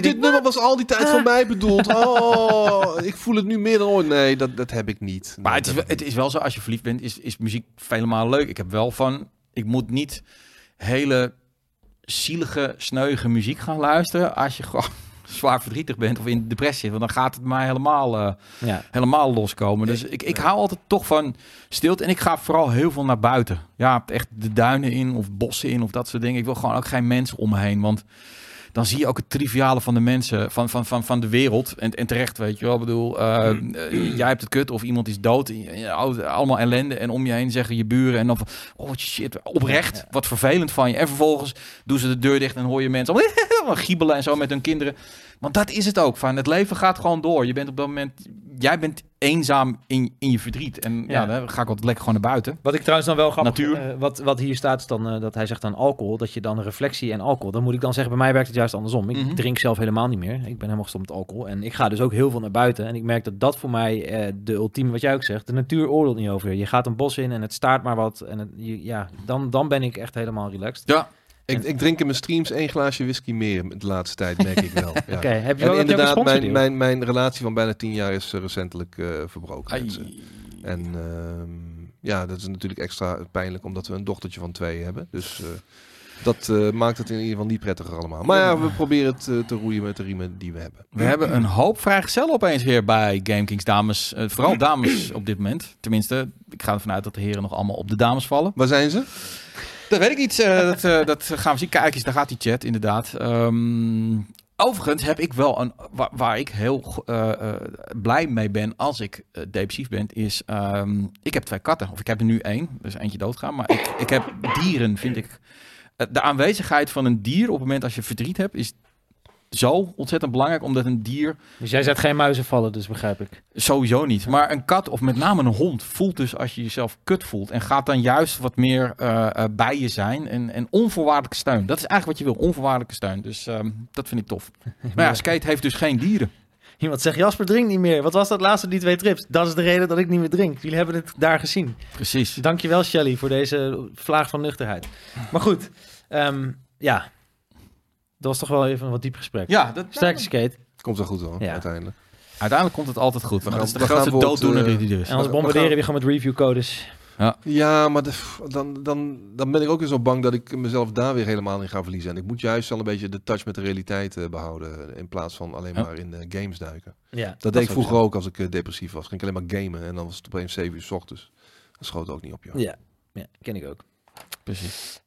Dit nummer was al die tijd van mij bedoeld. Oh, ik voel het nu meer dan ooit. Nee, dat heb ik niet. Maar het is wel zo, als je verliefd bent, is muziek vele malen leuk. Ik heb wel van... Ik moet niet hele zielige, sneuige muziek gaan luisteren als je gewoon... zwaar verdrietig bent of in depressie, want dan gaat het mij helemaal loskomen. Dus ik hou altijd toch van stilte en ik ga vooral heel veel naar buiten. Ja, echt de duinen in of bossen in of dat soort dingen. Ik wil gewoon ook geen mensen om me heen, want dan zie je ook het triviale van de mensen, van de wereld en terecht, weet je wel. Ik bedoel, jij hebt het kut of iemand is dood, allemaal ellende en om je heen zeggen je buren en dan van, oh shit, oprecht, wat vervelend van je. En vervolgens doen ze de deur dicht en hoor je mensen allemaal giebelen en zo met hun kinderen. Want dat is het ook, van het leven gaat gewoon door. Je bent op dat moment, jij bent eenzaam in je verdriet. En dan ga ik altijd lekker gewoon naar buiten. Wat ik trouwens dan wel grappig... Wat hier staat is dan dat hij zegt dan alcohol, dat je dan reflectie en alcohol... Dan moet ik dan zeggen, bij mij werkt het juist andersom. Ik drink zelf helemaal niet meer. Ik ben helemaal gestopt met alcohol. En ik ga dus ook heel veel naar buiten. En ik merk dat voor mij de ultieme, wat jij ook zegt, de natuur oordeelt niet over. Je gaat een bos in en het staart maar wat. En dan ben ik echt helemaal relaxed. Ja. Ik drink in mijn streams 1 glaasje whisky meer de laatste tijd, merk ik wel. Ja. Okay, heb je wel inderdaad, mijn relatie van bijna 10 jaar is recentelijk verbroken. En dat is natuurlijk extra pijnlijk, omdat we een dochtertje van 2 hebben. Dus dat maakt het in ieder geval niet prettiger allemaal. Maar ja, we proberen het te roeien met de riemen die we hebben. We hebben een hoop vrijgezellen opeens weer bij GameKings, dames. Vooral dames op dit moment. Tenminste, ik ga ervan uit dat de heren nog allemaal op de dames vallen. Waar zijn ze? Dat weet ik niet. Dat gaan we zien. Kijk eens, daar gaat die chat inderdaad. Overigens heb ik wel een... Waar ik heel blij mee ben als ik depressief ben, is... ik heb 2 katten. Of ik heb er nu 1. Dus eentje doodgaan. Maar ik heb dieren, vind ik... de aanwezigheid van een dier op het moment als je verdriet hebt, is zo ontzettend belangrijk, omdat een dier... Dus jij zet geen muizen vallen, dus begrijp ik. Sowieso niet. Maar een kat, of met name een hond, voelt dus als je jezelf kut voelt. En gaat dan juist wat meer bij je zijn. En onvoorwaardelijke steun. Dat is eigenlijk wat je wil, onvoorwaardelijke steun. Dus dat vind ik tof. Maar ja, Skate heeft dus geen dieren. Iemand zegt, Jasper drinkt niet meer. Wat was dat laatste, die 2 trips? Dat is de reden dat ik niet meer drink. Jullie hebben het daar gezien. Precies. Dankjewel, Shelly, voor deze vlaag van nuchterheid. Maar goed, dat was toch wel even een wat diep gesprek. Ja, sterkste Skate. Komt wel goed hoor, uiteindelijk. Uiteindelijk komt het altijd goed. Dat is de grootste dooddoener die er is. En anders bombarderen we gewoon met reviewcodes. Ja, maar dan ben ik ook weer zo bang dat ik mezelf daar weer helemaal in ga verliezen. En ik moet juist wel een beetje de touch met de realiteit behouden. In plaats van alleen maar in games duiken. Ja, dat deed ik vroeger ook als ik depressief was. Ging ik alleen maar gamen en dan was het opeens 7 uur 's ochtends. Dat schoot ook niet op jou. Ja, ken ik ook. Precies.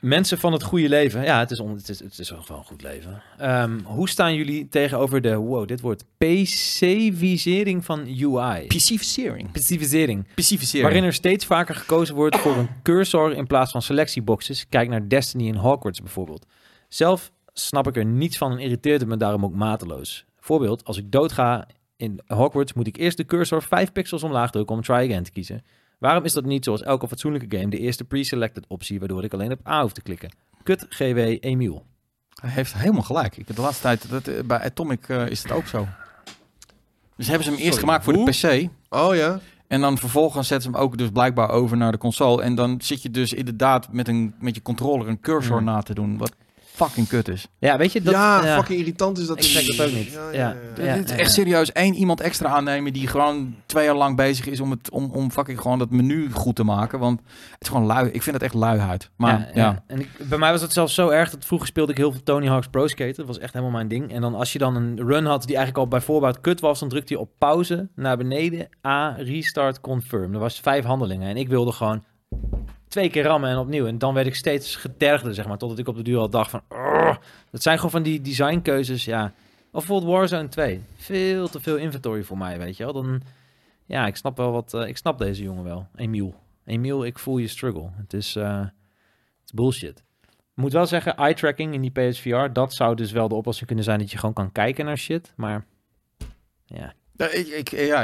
Mensen van het goede leven. Ja, het is gewoon een goed leven. Hoe staan jullie tegenover de... Wow, dit wordt PC-visering van UI. PC-visering. Waarin er steeds vaker gekozen wordt voor een cursor in plaats van selectieboxes. Kijk naar Destiny en Hogwarts bijvoorbeeld. Zelf snap ik er niets van en irriteert het me daarom ook mateloos. Voorbeeld, als ik doodga in Hogwarts moet ik eerst de cursor 5 pixels omlaag drukken om Try Again te kiezen. Waarom is dat niet zoals elke fatsoenlijke game de eerste pre-selected optie waardoor ik alleen op A hoef te klikken? Kut GW Emiel. Hij heeft helemaal gelijk. Ik heb de laatste tijd, bij Atomic is het ook zo. Dus hebben ze hem eerst gemaakt voor de PC. Oh ja. En dan vervolgens zetten ze hem ook dus blijkbaar over naar de console. En dan zit je dus inderdaad met je controller een cursor na te doen. Wat fucking kut is. Ja, weet je dat? Ja, fucking irritant is dat. Ik zeg dat ook niet. Ja. Dit is echt serieus. 1 iemand extra aannemen die gewoon 2 jaar lang bezig is om fucking gewoon dat menu goed te maken. Want het is gewoon lui. Ik vind dat echt luiheid. Maar ja. En bij mij was het zelfs zo erg dat vroeger speelde ik heel veel Tony Hawk's Pro Skater. Dat was echt helemaal mijn ding. En dan als je dan een run had die eigenlijk al bij voorbaat kut was, dan drukte je op pauze naar beneden. A, restart, confirm. Er was 5 handelingen. En ik wilde gewoon 2 keer rammen en opnieuw. En dan werd ik steeds getergder, zeg maar. Totdat ik op de duur al dacht van... dat zijn gewoon van die designkeuzes, ja. Of bijvoorbeeld Warzone 2. Veel te veel inventory voor mij, weet je wel. Dan, ja, ik snap wel wat... ik snap deze jongen wel. Emiel, ik voel je struggle. Het is bullshit. Ik moet wel zeggen, eye-tracking in die PSVR... dat zou dus wel de oplossing kunnen zijn... dat je gewoon kan kijken naar shit, maar... ja.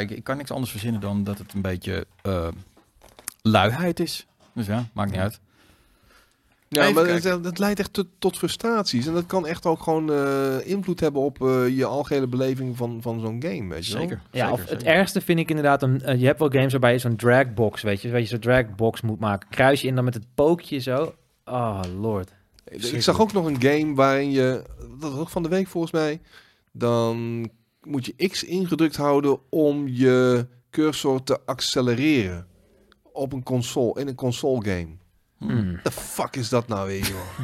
Ik kan niks anders verzinnen dan dat het een beetje... luiheid is. Dus ja, maakt niet uit. Ja, maar dat leidt echt tot frustraties. En dat kan echt ook gewoon invloed hebben op je algehele beleving van zo'n game, weet je wel? Zeker. Ja, zeker, of zeker. Het ergste vind ik inderdaad... je hebt wel games waarbij je zo'n dragbox, weet je? Waar je zo'n dragbox moet maken. Kruis je in dan met het pookje zo. Oh, lord. Ik zag ook nog een game waarin je... Dat was ook van de week volgens mij. Dan moet je X ingedrukt houden om je cursor te accelereren. Op een console, in een console game. The fuck is dat nou weer, joh?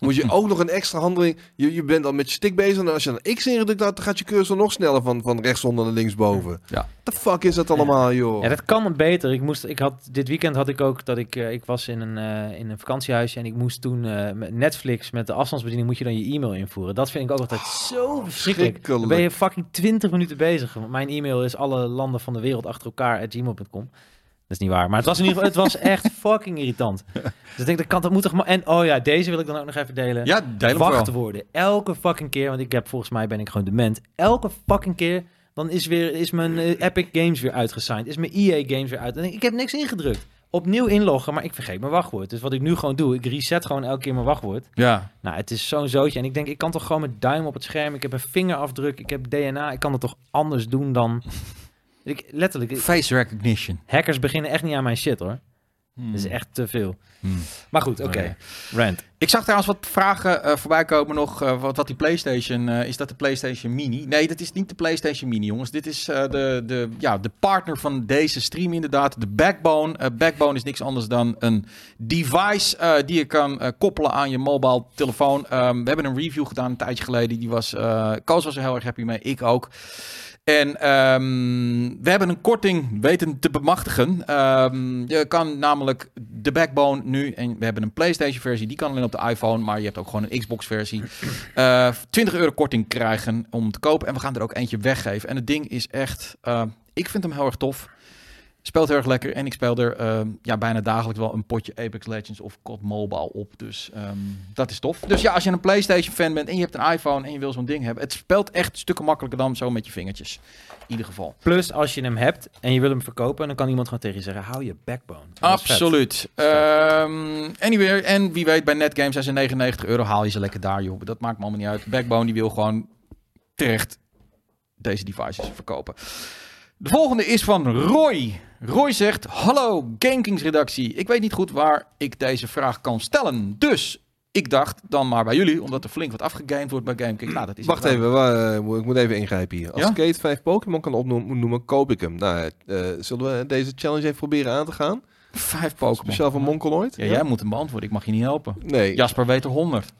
Moet je ook nog een extra handeling... Je bent dan met je stick bezig... en als je een X ingedrukt houdt, dan gaat je cursor nog sneller... van rechtsonder naar linksboven. Ja. The fuck is dat allemaal, joh? Ja, dat kan beter. Dit weekend had ik ook dat ik was in een vakantiehuisje... en ik moest toen met Netflix... met de afstandsbediening moet je dan je e-mail invoeren. Dat vind ik ook altijd zo verschrikkelijk. Dan ben je fucking 20 minuten bezig. Mijn e-mail is alle landen van de wereld achter elkaar @gmail.com. Dat is niet waar, maar het was in ieder geval, het was echt fucking irritant. Dus ik denk, dat moet toch maar... En deze wil ik dan ook nog even delen. Ja, delen vooral. Wachtwoorden. Elke fucking keer, want volgens mij ben ik gewoon dement. Elke fucking keer, dan is mijn Epic Games weer uitgesigned. Is mijn EA Games weer uit. En ik heb niks ingedrukt. Opnieuw inloggen, maar ik vergeet mijn wachtwoord. Dus wat ik nu gewoon doe, ik reset gewoon elke keer mijn wachtwoord. Ja. Nou, het is zo'n zootje. En ik denk, ik kan toch gewoon mijn duim op het scherm. Ik heb een vingerafdruk, ik heb DNA. Ik kan het toch anders doen dan... Letterlijk. Face recognition. Hackers beginnen echt niet aan mijn shit, hoor. Dat is echt te veel. Maar goed, oké. Rant. Ik zag trouwens wat vragen voorbij komen nog. Wat die PlayStation... is dat de PlayStation Mini? Nee, dat is niet de PlayStation Mini, jongens. Dit is de partner van deze stream inderdaad. De Backbone. Backbone is niks anders dan een device... die je kan koppelen aan je mobile telefoon. We hebben een review gedaan een tijdje geleden. Die was... Koos was er heel erg happy mee. Ik ook. En we hebben een korting weten te bemachtigen. Je kan namelijk de Backbone nu... en we hebben een PlayStation-versie, die kan alleen op de iPhone... maar je hebt ook gewoon een Xbox-versie. €20 korting krijgen om te kopen. En we gaan er ook eentje weggeven. En het ding is echt... ik vind hem heel erg tof. Speelt heel erg lekker. En ik speel er bijna dagelijks wel een potje Apex Legends of COD Mobile op. Dus dat is tof. Dus ja, als je een PlayStation-fan bent en je hebt een iPhone en je wil zo'n ding hebben... het speelt echt stukken makkelijker dan zo met je vingertjes. In ieder geval. Plus, als je hem hebt en je wil hem verkopen... dan kan iemand gewoon tegen je zeggen, hou je Backbone. Absoluut. Anyway, en wie weet, bij Netgames zijn ze €99. Haal je ze lekker daar, joh. Dat maakt me allemaal niet uit. Backbone die wil gewoon terecht deze devices verkopen. De volgende is van Roy. Roy zegt, hallo GameKings-redactie. Ik weet niet goed waar ik deze vraag kan stellen. Dus ik dacht dan maar bij jullie, omdat er flink wat afgegamed wordt bij GameKings. Nou, dat is wacht even, ik moet even ingrijpen hier. Als Skate 5 Pokémon kan opnoemen, koop ik hem. Nou, zullen we deze challenge even proberen aan te gaan? 5 Pokémon. Speciaal van Monkeloid. Ja, jij moet hem beantwoorden, ik mag je niet helpen. Nee. Jasper weet er 100.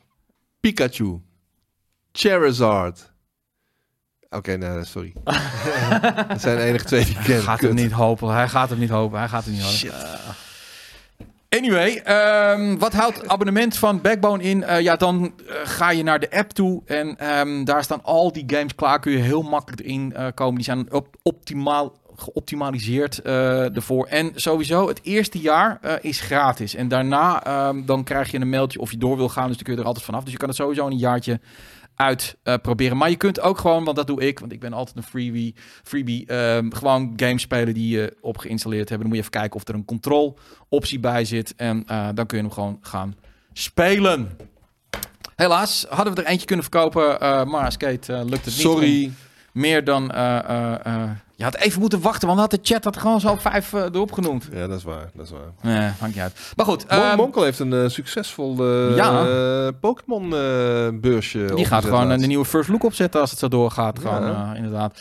Pikachu. Charizard. Oké, nee, sorry. Dat zijn de enige 2 die ik ken. Hij gaat hem niet hopen. Shit. Anyway, wat houdt abonnement van Backbone in? Dan ga je naar de app toe en daar staan al die games klaar. Kun je heel makkelijk in komen. Die zijn optimaal geoptimaliseerd ervoor. En sowieso, het eerste jaar is gratis. En daarna dan krijg je een mailtje of je door wil gaan. Dus dan kun je er altijd vanaf. Dus je kan het sowieso in een jaartje uitproberen. Maar je kunt ook gewoon, want dat doe ik, want ik ben altijd een freebie, gewoon games spelen die je op geïnstalleerd hebben. Dan moet je even kijken of er een control optie bij zit. En dan kun je hem gewoon gaan spelen. Helaas, hadden we er eentje kunnen verkopen, maar Skate lukt het niet. Sorry. Meer dan... je had even moeten wachten, want had de chat had gewoon zo 5 erop genoemd. Ja, dat is waar. Nee, hangt niet uit. Maar goed. Monkel heeft een succesvol Pokémon-beursje Die gaat gewoon een nieuwe First Look opzetten als het zo doorgaat. Ja. Gewoon, inderdaad.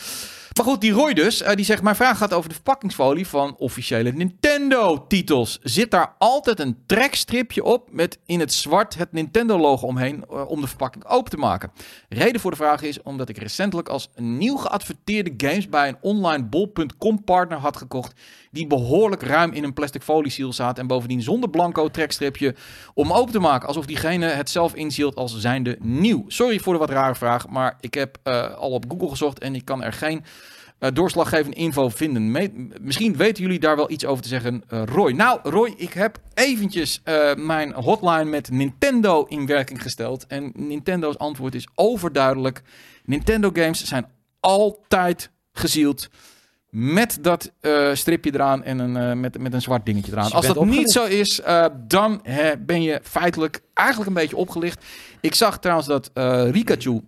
Maar goed, die Roy dus, die zegt... Mijn vraag gaat over de verpakkingsfolie van officiële Nintendo-titels. Zit daar altijd een trekstripje op met in het zwart het Nintendo-logo omheen... om de verpakking open te maken? Reden voor de vraag is omdat ik recentelijk als nieuw geadverteerde games... bij een online bol.com-partner had gekocht... die behoorlijk ruim in een plastic foliesiel zaten... en bovendien zonder blanco trekstripje om open te maken. Alsof diegene het zelf inzielt als zijnde nieuw. Sorry voor de wat rare vraag, maar ik heb al op Google gezocht... en ik kan er geen... doorslaggevende info vinden. Misschien weten jullie daar wel iets over te zeggen, Roy. Nou, Roy, ik heb eventjes mijn hotline met Nintendo in werking gesteld. En Nintendo's antwoord is overduidelijk. Nintendo games zijn altijd gezield met dat stripje eraan en met een zwart dingetje eraan. Dus als dat opgelicht niet zo is, dan ben je feitelijk eigenlijk een beetje opgelicht. Ik zag trouwens dat Rikachu...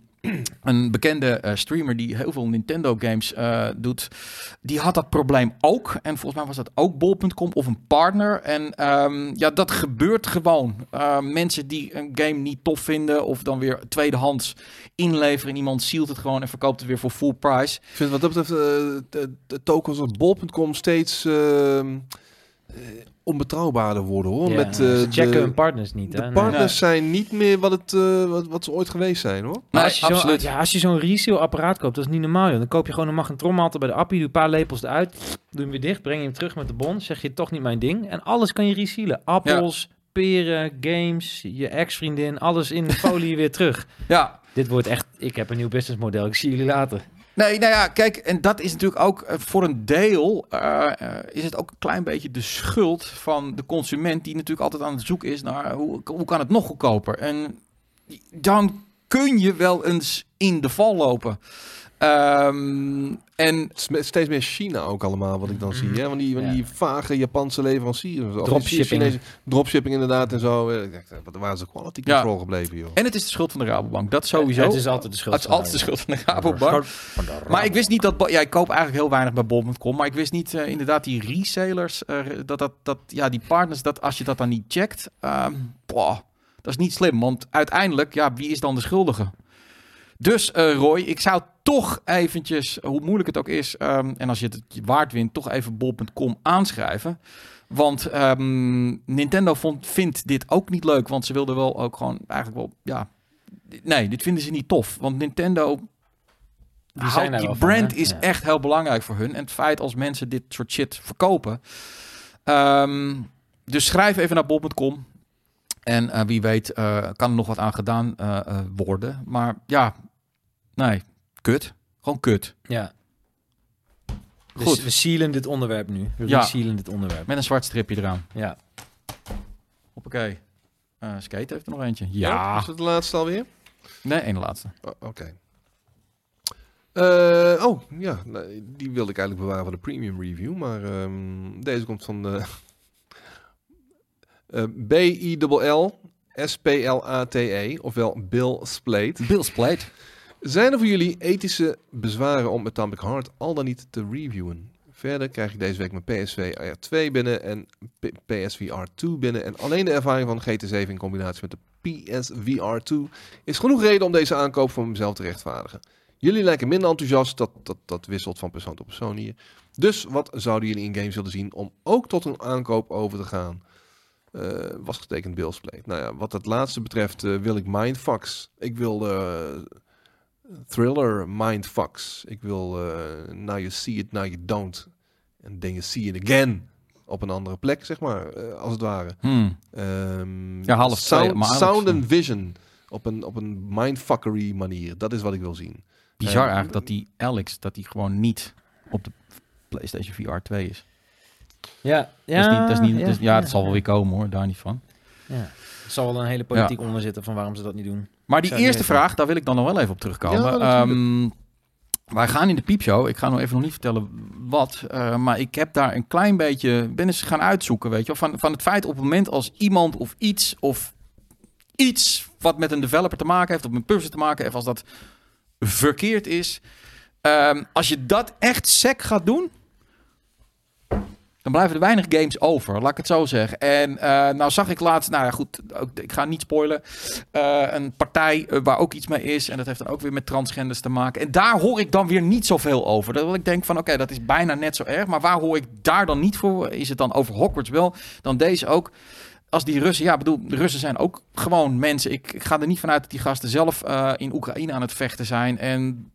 een bekende streamer die heel veel Nintendo games doet, die had dat probleem ook. En volgens mij was dat ook bol.com of een partner. En dat gebeurt gewoon. Mensen die een game niet tof vinden of dan weer tweedehands inleveren. En iemand sealt het gewoon en verkoopt het weer voor full price. Ik vind wat dat betreft de tokens op bol.com steeds... onbetrouwbaarder worden, hoor. Ja, met, ze checken hun partners niet. De partners zijn niet meer wat ze ooit geweest zijn, hoor. Maar als je zo'n resale apparaat koopt, dat is niet normaal, joh. Dan koop je gewoon een magnetronmalte bij de appie, doe een paar lepels eruit, doe hem weer dicht, breng je hem terug met de bon, zeg je toch niet mijn ding. En alles kan je resealen. Appels, peren, games, je ex-vriendin, alles in de folie weer terug. Ja. Dit wordt echt, ik heb een nieuw businessmodel, ik zie jullie later. Nee, nou ja, kijk, en dat is natuurlijk ook voor een deel... is het ook een klein beetje de schuld van de consument... die natuurlijk altijd aan het zoeken is naar hoe kan het nog goedkoper. En dan kun je wel eens in de val lopen. En steeds meer China ook allemaal, wat ik dan zie. Hè? Want die vage Japanse leveranciers. Dropshipping inderdaad en zo. Waar is de quality control gebleven, joh? En het is de schuld van de Rabobank. Dat sowieso. Het is altijd de schuld, van de Rabobank. Maar ik wist niet dat... ik koop eigenlijk heel weinig bij bol.com. Maar ik wist niet inderdaad die resellers... die partners, dat als je dat dan niet checkt... dat is niet slim. Want uiteindelijk, wie is dan de schuldige? Dus Roy, ik zou toch eventjes, hoe moeilijk het ook is... en als je het waard wint, toch even bol.com aanschrijven. Want Nintendo vindt dit ook niet leuk. Want ze wilden wel ook gewoon eigenlijk wel... Nee, dit vinden ze niet tof. Want Nintendo... Die brand is echt heel belangrijk voor hun. En het feit als mensen dit soort shit verkopen. Dus schrijf even naar bol.com. En wie weet kan er nog wat aan gedaan worden. Maar kut. Gewoon kut. Ja. Goed. Dus we sealen dit onderwerp nu. Met een zwart stripje eraan. Ja. Hoppakee. Skate heeft er nog eentje. Ja. Is het de laatste alweer? Nee, één laatste. Oh, oké. Die wilde ik eigenlijk bewaren voor de premium review. Maar deze komt van... B-I-L-L-S-P-L-A-T-E, ofwel Bill Splate. Zijn er voor jullie ethische bezwaren om Atomic Heart al dan niet te reviewen? Verder krijg ik deze week mijn PSVR 2 binnen en PSVR 2 binnen. En alleen de ervaring van GT7 in combinatie met de PSVR 2 is genoeg reden om deze aankoop voor mezelf te rechtvaardigen. Jullie lijken minder enthousiast, dat wisselt van persoon tot persoon hier. Dus wat zouden jullie in games willen zien om ook tot een aankoop over te gaan? Was getekend Bill Splate. Nou ja, wat dat laatste betreft wil ik mindfucks. Ik wil thriller mindfucks. Ik wil now you see it, now you don't. En then you see it again. Op een andere plek, zeg maar. Als het ware. Half sound and vision. Op een mindfuckery manier. Dat is wat ik wil zien. Bizar eigenlijk dat die Alex gewoon niet op de PlayStation VR 2 is. Ja, ja. Dat het zal wel weer komen hoor, daar niet van. Ja. Er zal wel een hele politiek onder zitten van waarom ze dat niet doen. Maar die eerste vraag, daar wil ik dan nog wel even op terugkomen. Ja, wij gaan in de piepshow. Ik ga nog niet vertellen wat. Maar ik heb daar een klein beetje... ben eens gaan uitzoeken, weet je wel. Van het feit op het moment als iemand of iets... of iets wat met een developer te maken heeft... of met een publisher te maken heeft... als dat verkeerd is... als je dat echt sec gaat doen... dan blijven er weinig games over, laat ik het zo zeggen. En nou zag ik laatst... nou ja, goed, ik ga niet spoilen... een partij waar ook iets mee is... en dat heeft dan ook weer met transgenders te maken. En daar hoor ik dan weer niet zoveel over. Dat ik denk van, oké, dat is bijna net zo erg... maar waar hoor ik daar dan niet voor? Is het dan over Hogwarts wel? Dan deze ook... Als die Russen, de Russen zijn ook gewoon mensen. Ik ga er niet vanuit dat die gasten zelf in Oekraïne aan het vechten zijn. En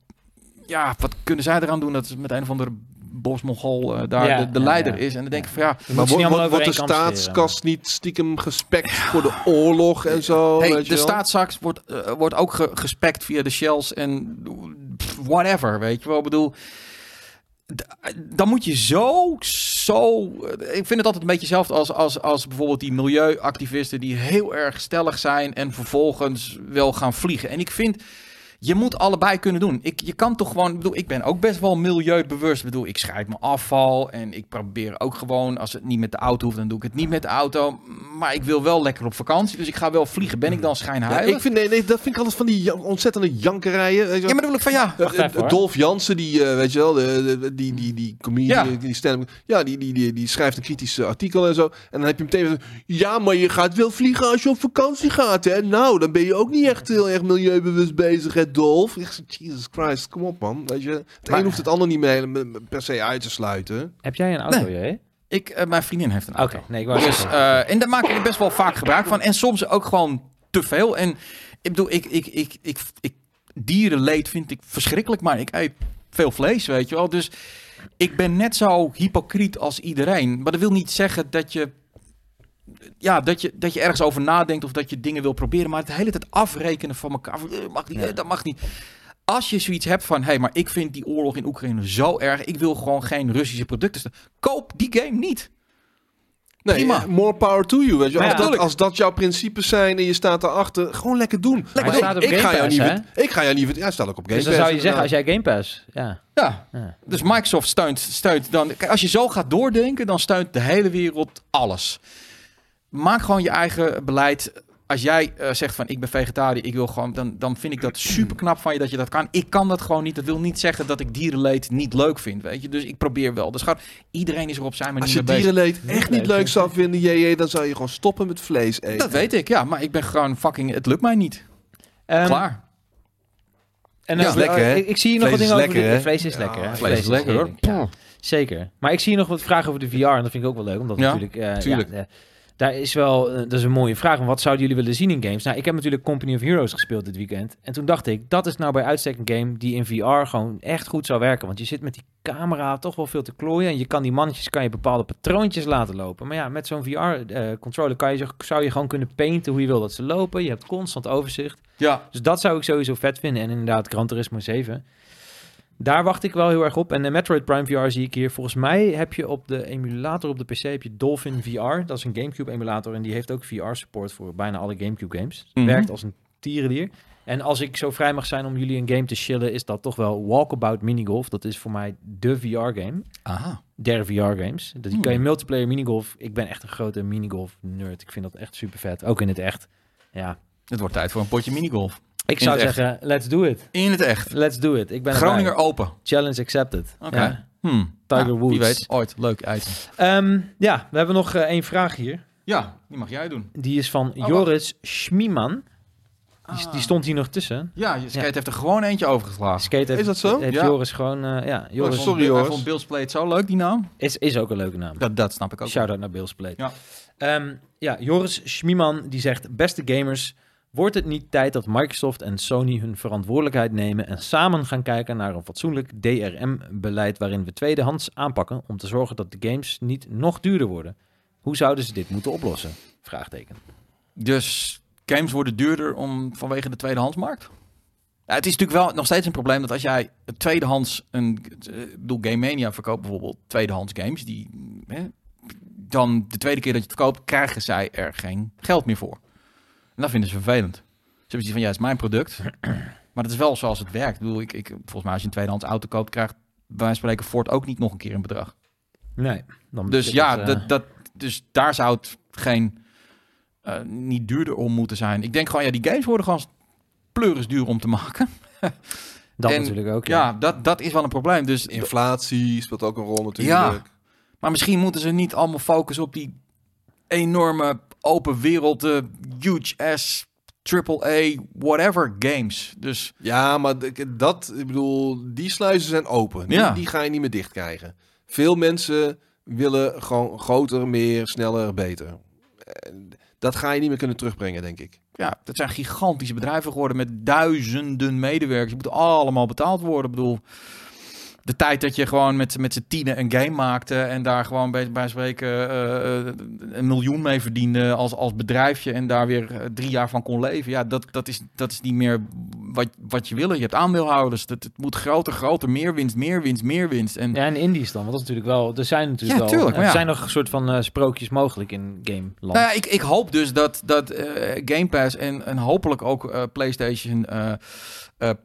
ja, wat kunnen zij eraan doen dat ze met een of andere Bosmogol daar de leider is? En dan denk ik van maar wordt de staatskast niet stiekem gespekt voor de oorlog en zo? Hey, weet je de staatskast wordt ook gespekt via de shells en whatever, weet je wel? Ik bedoel... Dan moet je zo... Ik vind het altijd een beetje hetzelfde als bijvoorbeeld die milieuactivisten... die heel erg stellig zijn en vervolgens wel gaan vliegen. En ik vind... Je moet allebei kunnen doen. Je kan toch gewoon... Ik ben ook best wel milieubewust. Ik scheid mijn afval. En ik probeer ook gewoon... Als het niet met de auto hoeft, dan doe ik het niet met de auto. Maar ik wil wel lekker op vakantie. Dus ik ga wel vliegen. Ben ik dan schijnheilig? Ja, dat vind ik altijd van die ontzettende jankerijen. Weet je wel? Ja, maar dan wil ik van Dolf Jansen, die weet je wel... Die comedian... Ja. Die schrijft een kritisch artikel en zo. En dan heb je meteen... Ja, maar je gaat wel vliegen als je op vakantie gaat. Hè? Nou, dan ben je ook niet echt heel erg milieubewust bezig... Hè? Dolf. Jesus Christ, kom op man. Weet je, het een hoeft het ander niet mee per se uit te sluiten. Heb jij een auto, jij? Mijn vriendin heeft een auto. Okay. En daar maak ik best wel vaak gebruik van. En soms ook gewoon te veel. En ik bedoel, dierenleed vind ik verschrikkelijk, maar ik eet veel vlees, weet je wel. Dus ik ben net zo hypocriet als iedereen. Maar dat wil niet zeggen dat je... Ja, dat je ergens over nadenkt of dat je dingen wil proberen, maar het hele tijd afrekenen van elkaar. Mag niet, dat mag niet. Als je zoiets hebt van, maar ik vind die oorlog in Oekraïne zo erg, ik wil gewoon geen Russische producten. Koop die game niet. Nee, prima. More power to you. Weet je. Als dat jouw principes zijn en je staat daarachter, gewoon lekker doen. Ik ga jou niet... Hij staat ook op Game Pass. Dus dan zou je zeggen, als jij Game Pass... Ja. Dus Microsoft steunt dan... Kijk, als je zo gaat doordenken, dan steunt de hele wereld alles. Maak gewoon je eigen beleid. Als jij zegt van ik ben vegetariër, ik wil gewoon, dan vind ik dat super knap van je dat je dat kan. Ik kan dat gewoon niet. Dat wil niet zeggen dat ik dierenleed niet leuk vind, weet je. Dus ik probeer wel. Dus iedereen is er op zijn manier bezig. Als je dierenleed echt niet leuk zou vinden, dan zou je gewoon stoppen met vlees eten. Dat weet ik, maar ik ben gewoon fucking, het lukt mij niet. Klaar. En dat is lekker, hè? Ik zie hier nog wat dingen over. Vlees is lekker. Vlees is lekker, hoor. Ja. Zeker. Maar ik zie hier nog wat vragen over de VR en dat vind ik ook wel leuk, omdat natuurlijk. Daar is dat is een mooie vraag. Wat zouden jullie willen zien in games? Nou, ik heb natuurlijk Company of Heroes gespeeld dit weekend. En toen dacht ik, dat is nou bij uitstek een game die in VR gewoon echt goed zou werken. Want je zit met die camera toch wel veel te klooien. En je kan die mannetjes, kan je bepaalde patroontjes laten lopen. Maar ja, met zo'n VR-controller zou je gewoon kunnen painten hoe je wil dat ze lopen. Je hebt constant overzicht. Ja. Dus dat zou ik sowieso vet vinden. En inderdaad, Gran Turismo 7... Daar wacht ik wel heel erg op. En de Metroid Prime VR zie ik hier. Volgens mij heb je op de emulator op de PC heb je Dolphin VR. Dat is een GameCube emulator. En die heeft ook VR support voor bijna alle GameCube games. Mm-hmm. Werkt als een tierenlier. En als ik zo vrij mag zijn om jullie een game te chillen, is dat toch wel Walkabout Minigolf. Dat is voor mij de VR game. Aha. Der VR games. Die kan je multiplayer minigolf. Ik ben echt een grote minigolf nerd. Ik vind dat echt super vet. Ook in het echt. Ja. Het wordt tijd voor een potje minigolf. Ik zou zeggen, let's do it. In het echt. Let's do it. Ik ben Groninger erbij. Open. Challenge accepted. Oké. Okay. Ja. Tiger Woods. Wie weet, ooit. Leuk item. We hebben nog één vraag hier. Ja, die mag jij doen. Die is van Joris Schmieman. Die stond hier nog tussen. Ja, Skate heeft er gewoon eentje overgeslagen. Skate is dat zo? Heeft Joris gewoon... Joris. Sorry, Joris. Ik vond Bill's Plate zo leuk, die naam. Is ook een leuke naam. Dat snap ik ook. Shout-out naar Bill's Plate. Ja. Joris Schmieman, die zegt... Beste gamers... Wordt het niet tijd dat Microsoft en Sony hun verantwoordelijkheid nemen en samen gaan kijken naar een fatsoenlijk DRM-beleid waarin we tweedehands aanpakken om te zorgen dat de games niet nog duurder worden? Hoe zouden ze dit moeten oplossen? Vraagteken. Dus games worden duurder vanwege de tweedehandsmarkt? Het is natuurlijk wel nog steeds een probleem dat als jij tweedehands Game Mania verkoopt bijvoorbeeld tweedehands games, die dan de tweede keer dat je het verkoopt, krijgen zij er geen geld meer voor. En dat vinden ze vervelend. Ze hebben zoiets van, ja, het is mijn product. Maar dat is wel zoals het werkt. Ik bedoel, volgens mij als je een tweedehands auto koopt, krijgt bij wijze van spreken Ford ook niet nog een keer een bedrag. Nee. Dan dus ja, dus daar zou het niet duurder om moeten zijn. Ik denk gewoon, ja, die games worden gewoon pleuris duur om te maken. Dat en, natuurlijk ook. Ja, dat is wel een probleem. Dus inflatie speelt ook een rol natuurlijk. Ja, maar misschien moeten ze niet allemaal focussen op die enorme open wereld, de huge ass AAA, whatever games. Dus ja, maar die sluizen zijn open. Ja. Die ga je niet meer dicht krijgen. Veel mensen willen gewoon groter, meer, sneller, beter. Dat ga je niet meer kunnen terugbrengen, denk ik. Ja, dat zijn gigantische bedrijven geworden met duizenden medewerkers. Die moeten allemaal betaald worden. Ik bedoel, de tijd dat je gewoon met z'n tienen een game maakte en daar gewoon bij spreken 1 miljoen mee verdiende als bedrijfje en daar weer 3 jaar van kon leven. Ja, dat is niet meer wat je wil. Je hebt aandeelhouders. Het moet groter, meer winst. En ja, en indies dan, want dat is natuurlijk wel. Er zijn natuurlijk wel. Tuurlijk, er zijn nog een soort van sprookjes mogelijk in gameland. Nou ja, ik hoop dus dat Game Pass en hopelijk ook PlayStation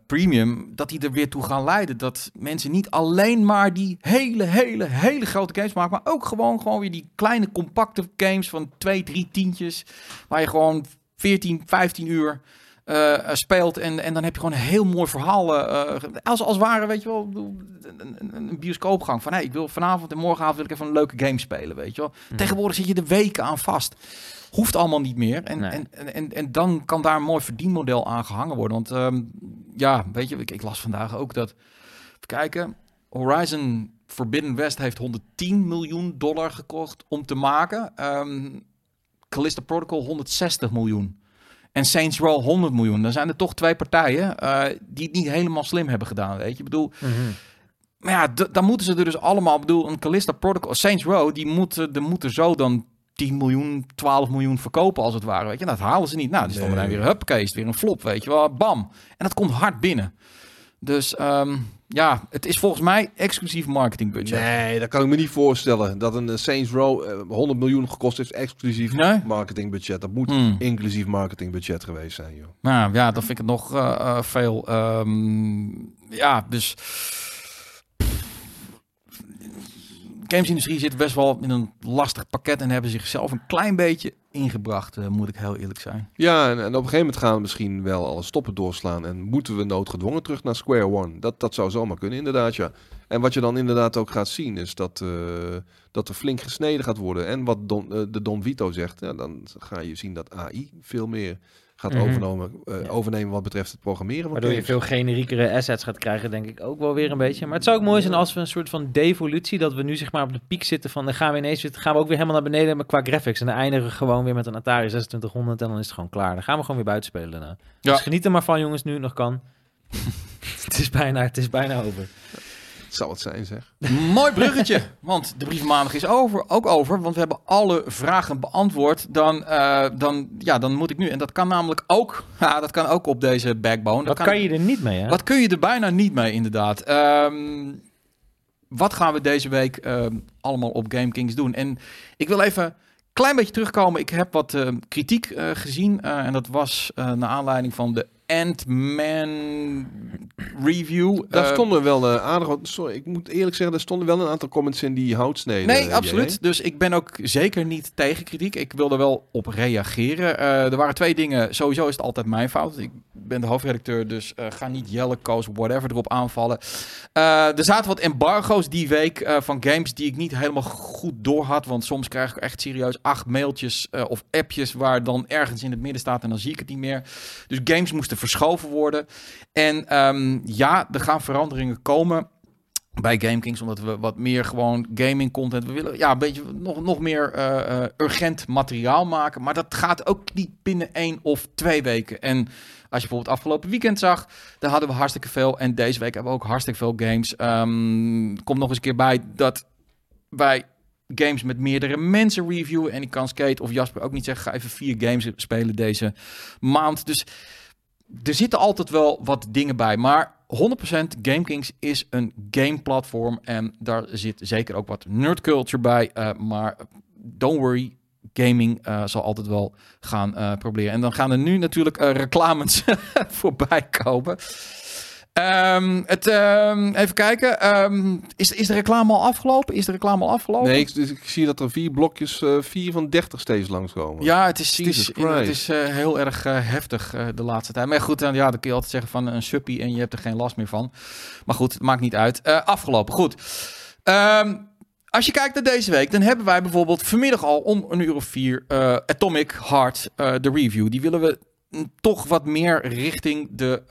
Premium, dat die er weer toe gaan leiden. Dat mensen niet alleen maar die hele grote games maken, maar ook gewoon weer die kleine compacte games van 2-3 tientjes, waar je gewoon 14, 15 uur speelt en dan heb je gewoon een heel mooi verhaal. Als ware, weet je wel, een bioscoopgang. Van, ik wil vanavond en morgenavond wil ik even een leuke game spelen, weet je wel. Mm. Tegenwoordig zit je de weken aan vast. Hoeft allemaal niet meer. En dan kan daar een mooi verdienmodel aan gehangen worden. Want weet je, ik las vandaag ook dat, even kijken, Horizon Forbidden West heeft $110 miljoen gekocht om te maken. Callisto Protocol $160 miljoen. En Saints Row $100 miljoen. Dan zijn er toch 2 partijen die het niet helemaal slim hebben gedaan, weet je. Ik bedoel, maar ja, dan moeten ze er dus allemaal, een Callisto Protocol, Saints Row, die moeten zo dan 10 miljoen, 12 miljoen verkopen als het ware, weet je. Dat halen ze niet. Nou, dus dan dan weer hupcase, weer een flop, weet je wel. Bam. En dat komt hard binnen. Dus het is volgens mij exclusief marketingbudget. Nee, dat kan ik me niet voorstellen. Dat een Saints Row $100 miljoen gekost heeft exclusief marketingbudget. Dat moet inclusief marketingbudget geweest zijn, joh. Nou ja, dan vind ik het nog veel. Dus gamesindustrie zit best wel in een lastig pakket en hebben zichzelf een klein beetje ingebracht, moet ik heel eerlijk zijn. Ja, en op een gegeven moment gaan we misschien wel alle stoppen doorslaan en moeten we noodgedwongen terug naar square one. Dat zou zomaar kunnen, inderdaad, ja. En wat je dan inderdaad ook gaat zien is dat er flink gesneden gaat worden. En wat Don Vito zegt, ja, dan ga je zien dat AI veel meer gaat overnemen wat betreft het programmeren. Waardoor je veel generiekere assets gaat krijgen, denk ik ook wel weer een beetje. Maar het zou ook mooi zijn als we een soort van devolutie, dat we nu zeg maar op de piek zitten van, dan gaan we ineens gaan we ook weer helemaal naar beneden qua graphics. En dan eindigen we gewoon weer met een Atari 2600 en dan is het gewoon klaar. Dan gaan we gewoon weer buiten spelen daarna. Ja. Dus geniet er maar van, jongens, nu het nog kan. Het is bijna over. Zou het zijn, zeg. Mooi bruggetje, want de brief maandag is over, want we hebben alle vragen beantwoord. Dan moet ik nu, en dat kan namelijk ook, dat kan ook op deze Backbone. Wat kan je er niet mee, hè? Wat kun je er bijna niet mee, inderdaad. Wat gaan we deze week allemaal op GameKings doen? En ik wil even klein beetje terugkomen. Ik heb wat kritiek gezien, en dat was naar aanleiding van de Ant-Man review. Daar stonden wel aardig wat. Sorry, ik moet eerlijk zeggen, daar stonden wel een aantal comments in die houtsneden. Nee, absoluut. Jij? Dus ik ben ook zeker niet tegen kritiek. Ik wil er wel op reageren. Er waren 2 dingen. Sowieso is het altijd mijn fout. Ik ben de hoofdredacteur, dus ga niet Jelle, Koos, whatever erop aanvallen. Er zaten wat embargo's die week van games die ik niet helemaal goed door had. Want soms krijg ik echt serieus 8 mailtjes of appjes waar dan ergens in het midden staat en dan zie ik het niet meer. Dus games moesten verschoven worden. En er gaan veranderingen komen bij GameKings, omdat we wat meer gewoon gaming content, we willen een beetje nog meer urgent materiaal maken, maar dat gaat ook niet binnen 1 of 2 weken. En als je bijvoorbeeld afgelopen weekend zag, daar hadden we hartstikke veel en deze week hebben we ook hartstikke veel games. Komt nog eens een keer bij dat wij games met meerdere mensen reviewen en ik kan Skate of Jasper ook niet zeggen, ga even 4 games spelen deze maand. Dus er zitten altijd wel wat dingen bij, maar 100% GameKings is een gameplatform en daar zit zeker ook wat nerdculture bij, maar don't worry, gaming zal altijd wel gaan proberen. En dan gaan er nu natuurlijk reclames voorbij komen. Even kijken. Is de reclame al afgelopen? Nee, ik zie dat er 4 blokjes, 4 van 30 steeds langskomen. Ja, het is heel erg heftig de laatste tijd. Maar goed, ja, dan kun je altijd zeggen van een suppie en je hebt er geen last meer van. Maar goed, het maakt niet uit. Afgelopen, goed. Als je kijkt naar deze week, dan hebben wij bijvoorbeeld vanmiddag al om 4:00 Atomic Heart, de review. Die willen we toch wat meer richting de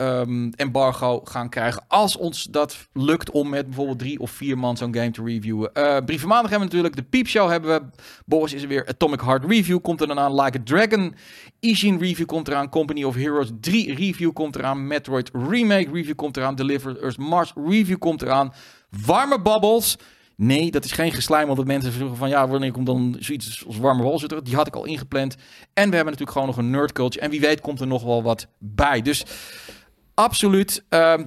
embargo gaan krijgen. Als ons dat lukt om met bijvoorbeeld 3 of 4 man zo'n game te reviewen. Brieven maandag hebben we natuurlijk. De Piepshow hebben we. Boris is er weer. Atomic Heart review komt er dan aan. Like a Dragon Ishin review komt eraan. Company of Heroes 3 review komt eraan. Metroid Remake review komt eraan. Deliver Us Mars review komt eraan. Warme babbels. Nee, dat is geen geslijm, want de mensen vroegen van ja, wanneer komt dan zoiets als warme wal zitten? Die had ik al ingepland. En we hebben natuurlijk gewoon nog een nerdculture. En wie weet komt er nog wel wat bij. Dus absoluut, we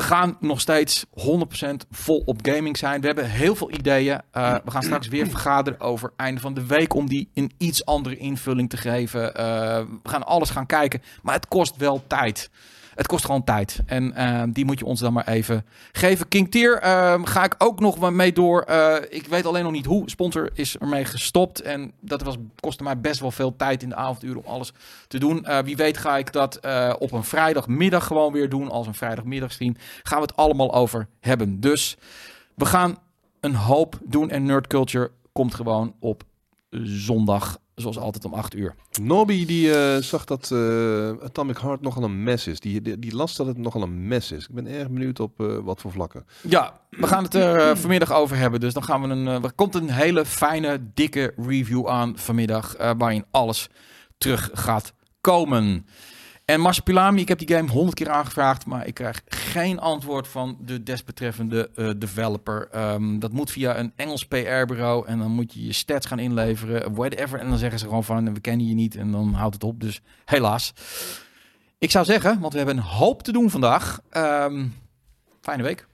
gaan nog steeds 100% vol op gaming zijn. We hebben heel veel ideeën. We gaan straks weer vergaderen over einde van de week om die een iets andere invulling te geven. We gaan alles gaan kijken, maar het kost wel tijd. Het kost gewoon tijd. En die moet je ons dan maar even geven. King Tier ga ik ook nog mee door. Ik weet alleen nog niet hoe. Sponsor is ermee gestopt. En dat kostte mij best wel veel tijd in de avonduren om alles te doen. Wie weet ga ik dat op een vrijdagmiddag gewoon weer doen. Als een vrijdagmiddagstream. Gaan we het allemaal over hebben. Dus we gaan een hoop doen. En Nerd Culture komt gewoon op zondag. Zoals altijd om 8:00. Nobby die zag dat Atomic Heart nogal een mes is. Die las dat het nogal een mes is. Ik ben erg benieuwd op wat voor vlakken. Ja, we gaan het er vanmiddag over hebben. Dus dan gaan we er komt een hele fijne, dikke review aan vanmiddag. Waarin alles terug gaat komen. En Marsupilami, ik heb die game 100 keer aangevraagd, maar ik krijg geen antwoord van de desbetreffende developer. Dat moet via een Engels PR-bureau en dan moet je je stats gaan inleveren, whatever. En dan zeggen ze gewoon van, we kennen je niet en dan houdt het op. Dus helaas. Ik zou zeggen, want we hebben een hoop te doen vandaag. Fijne week.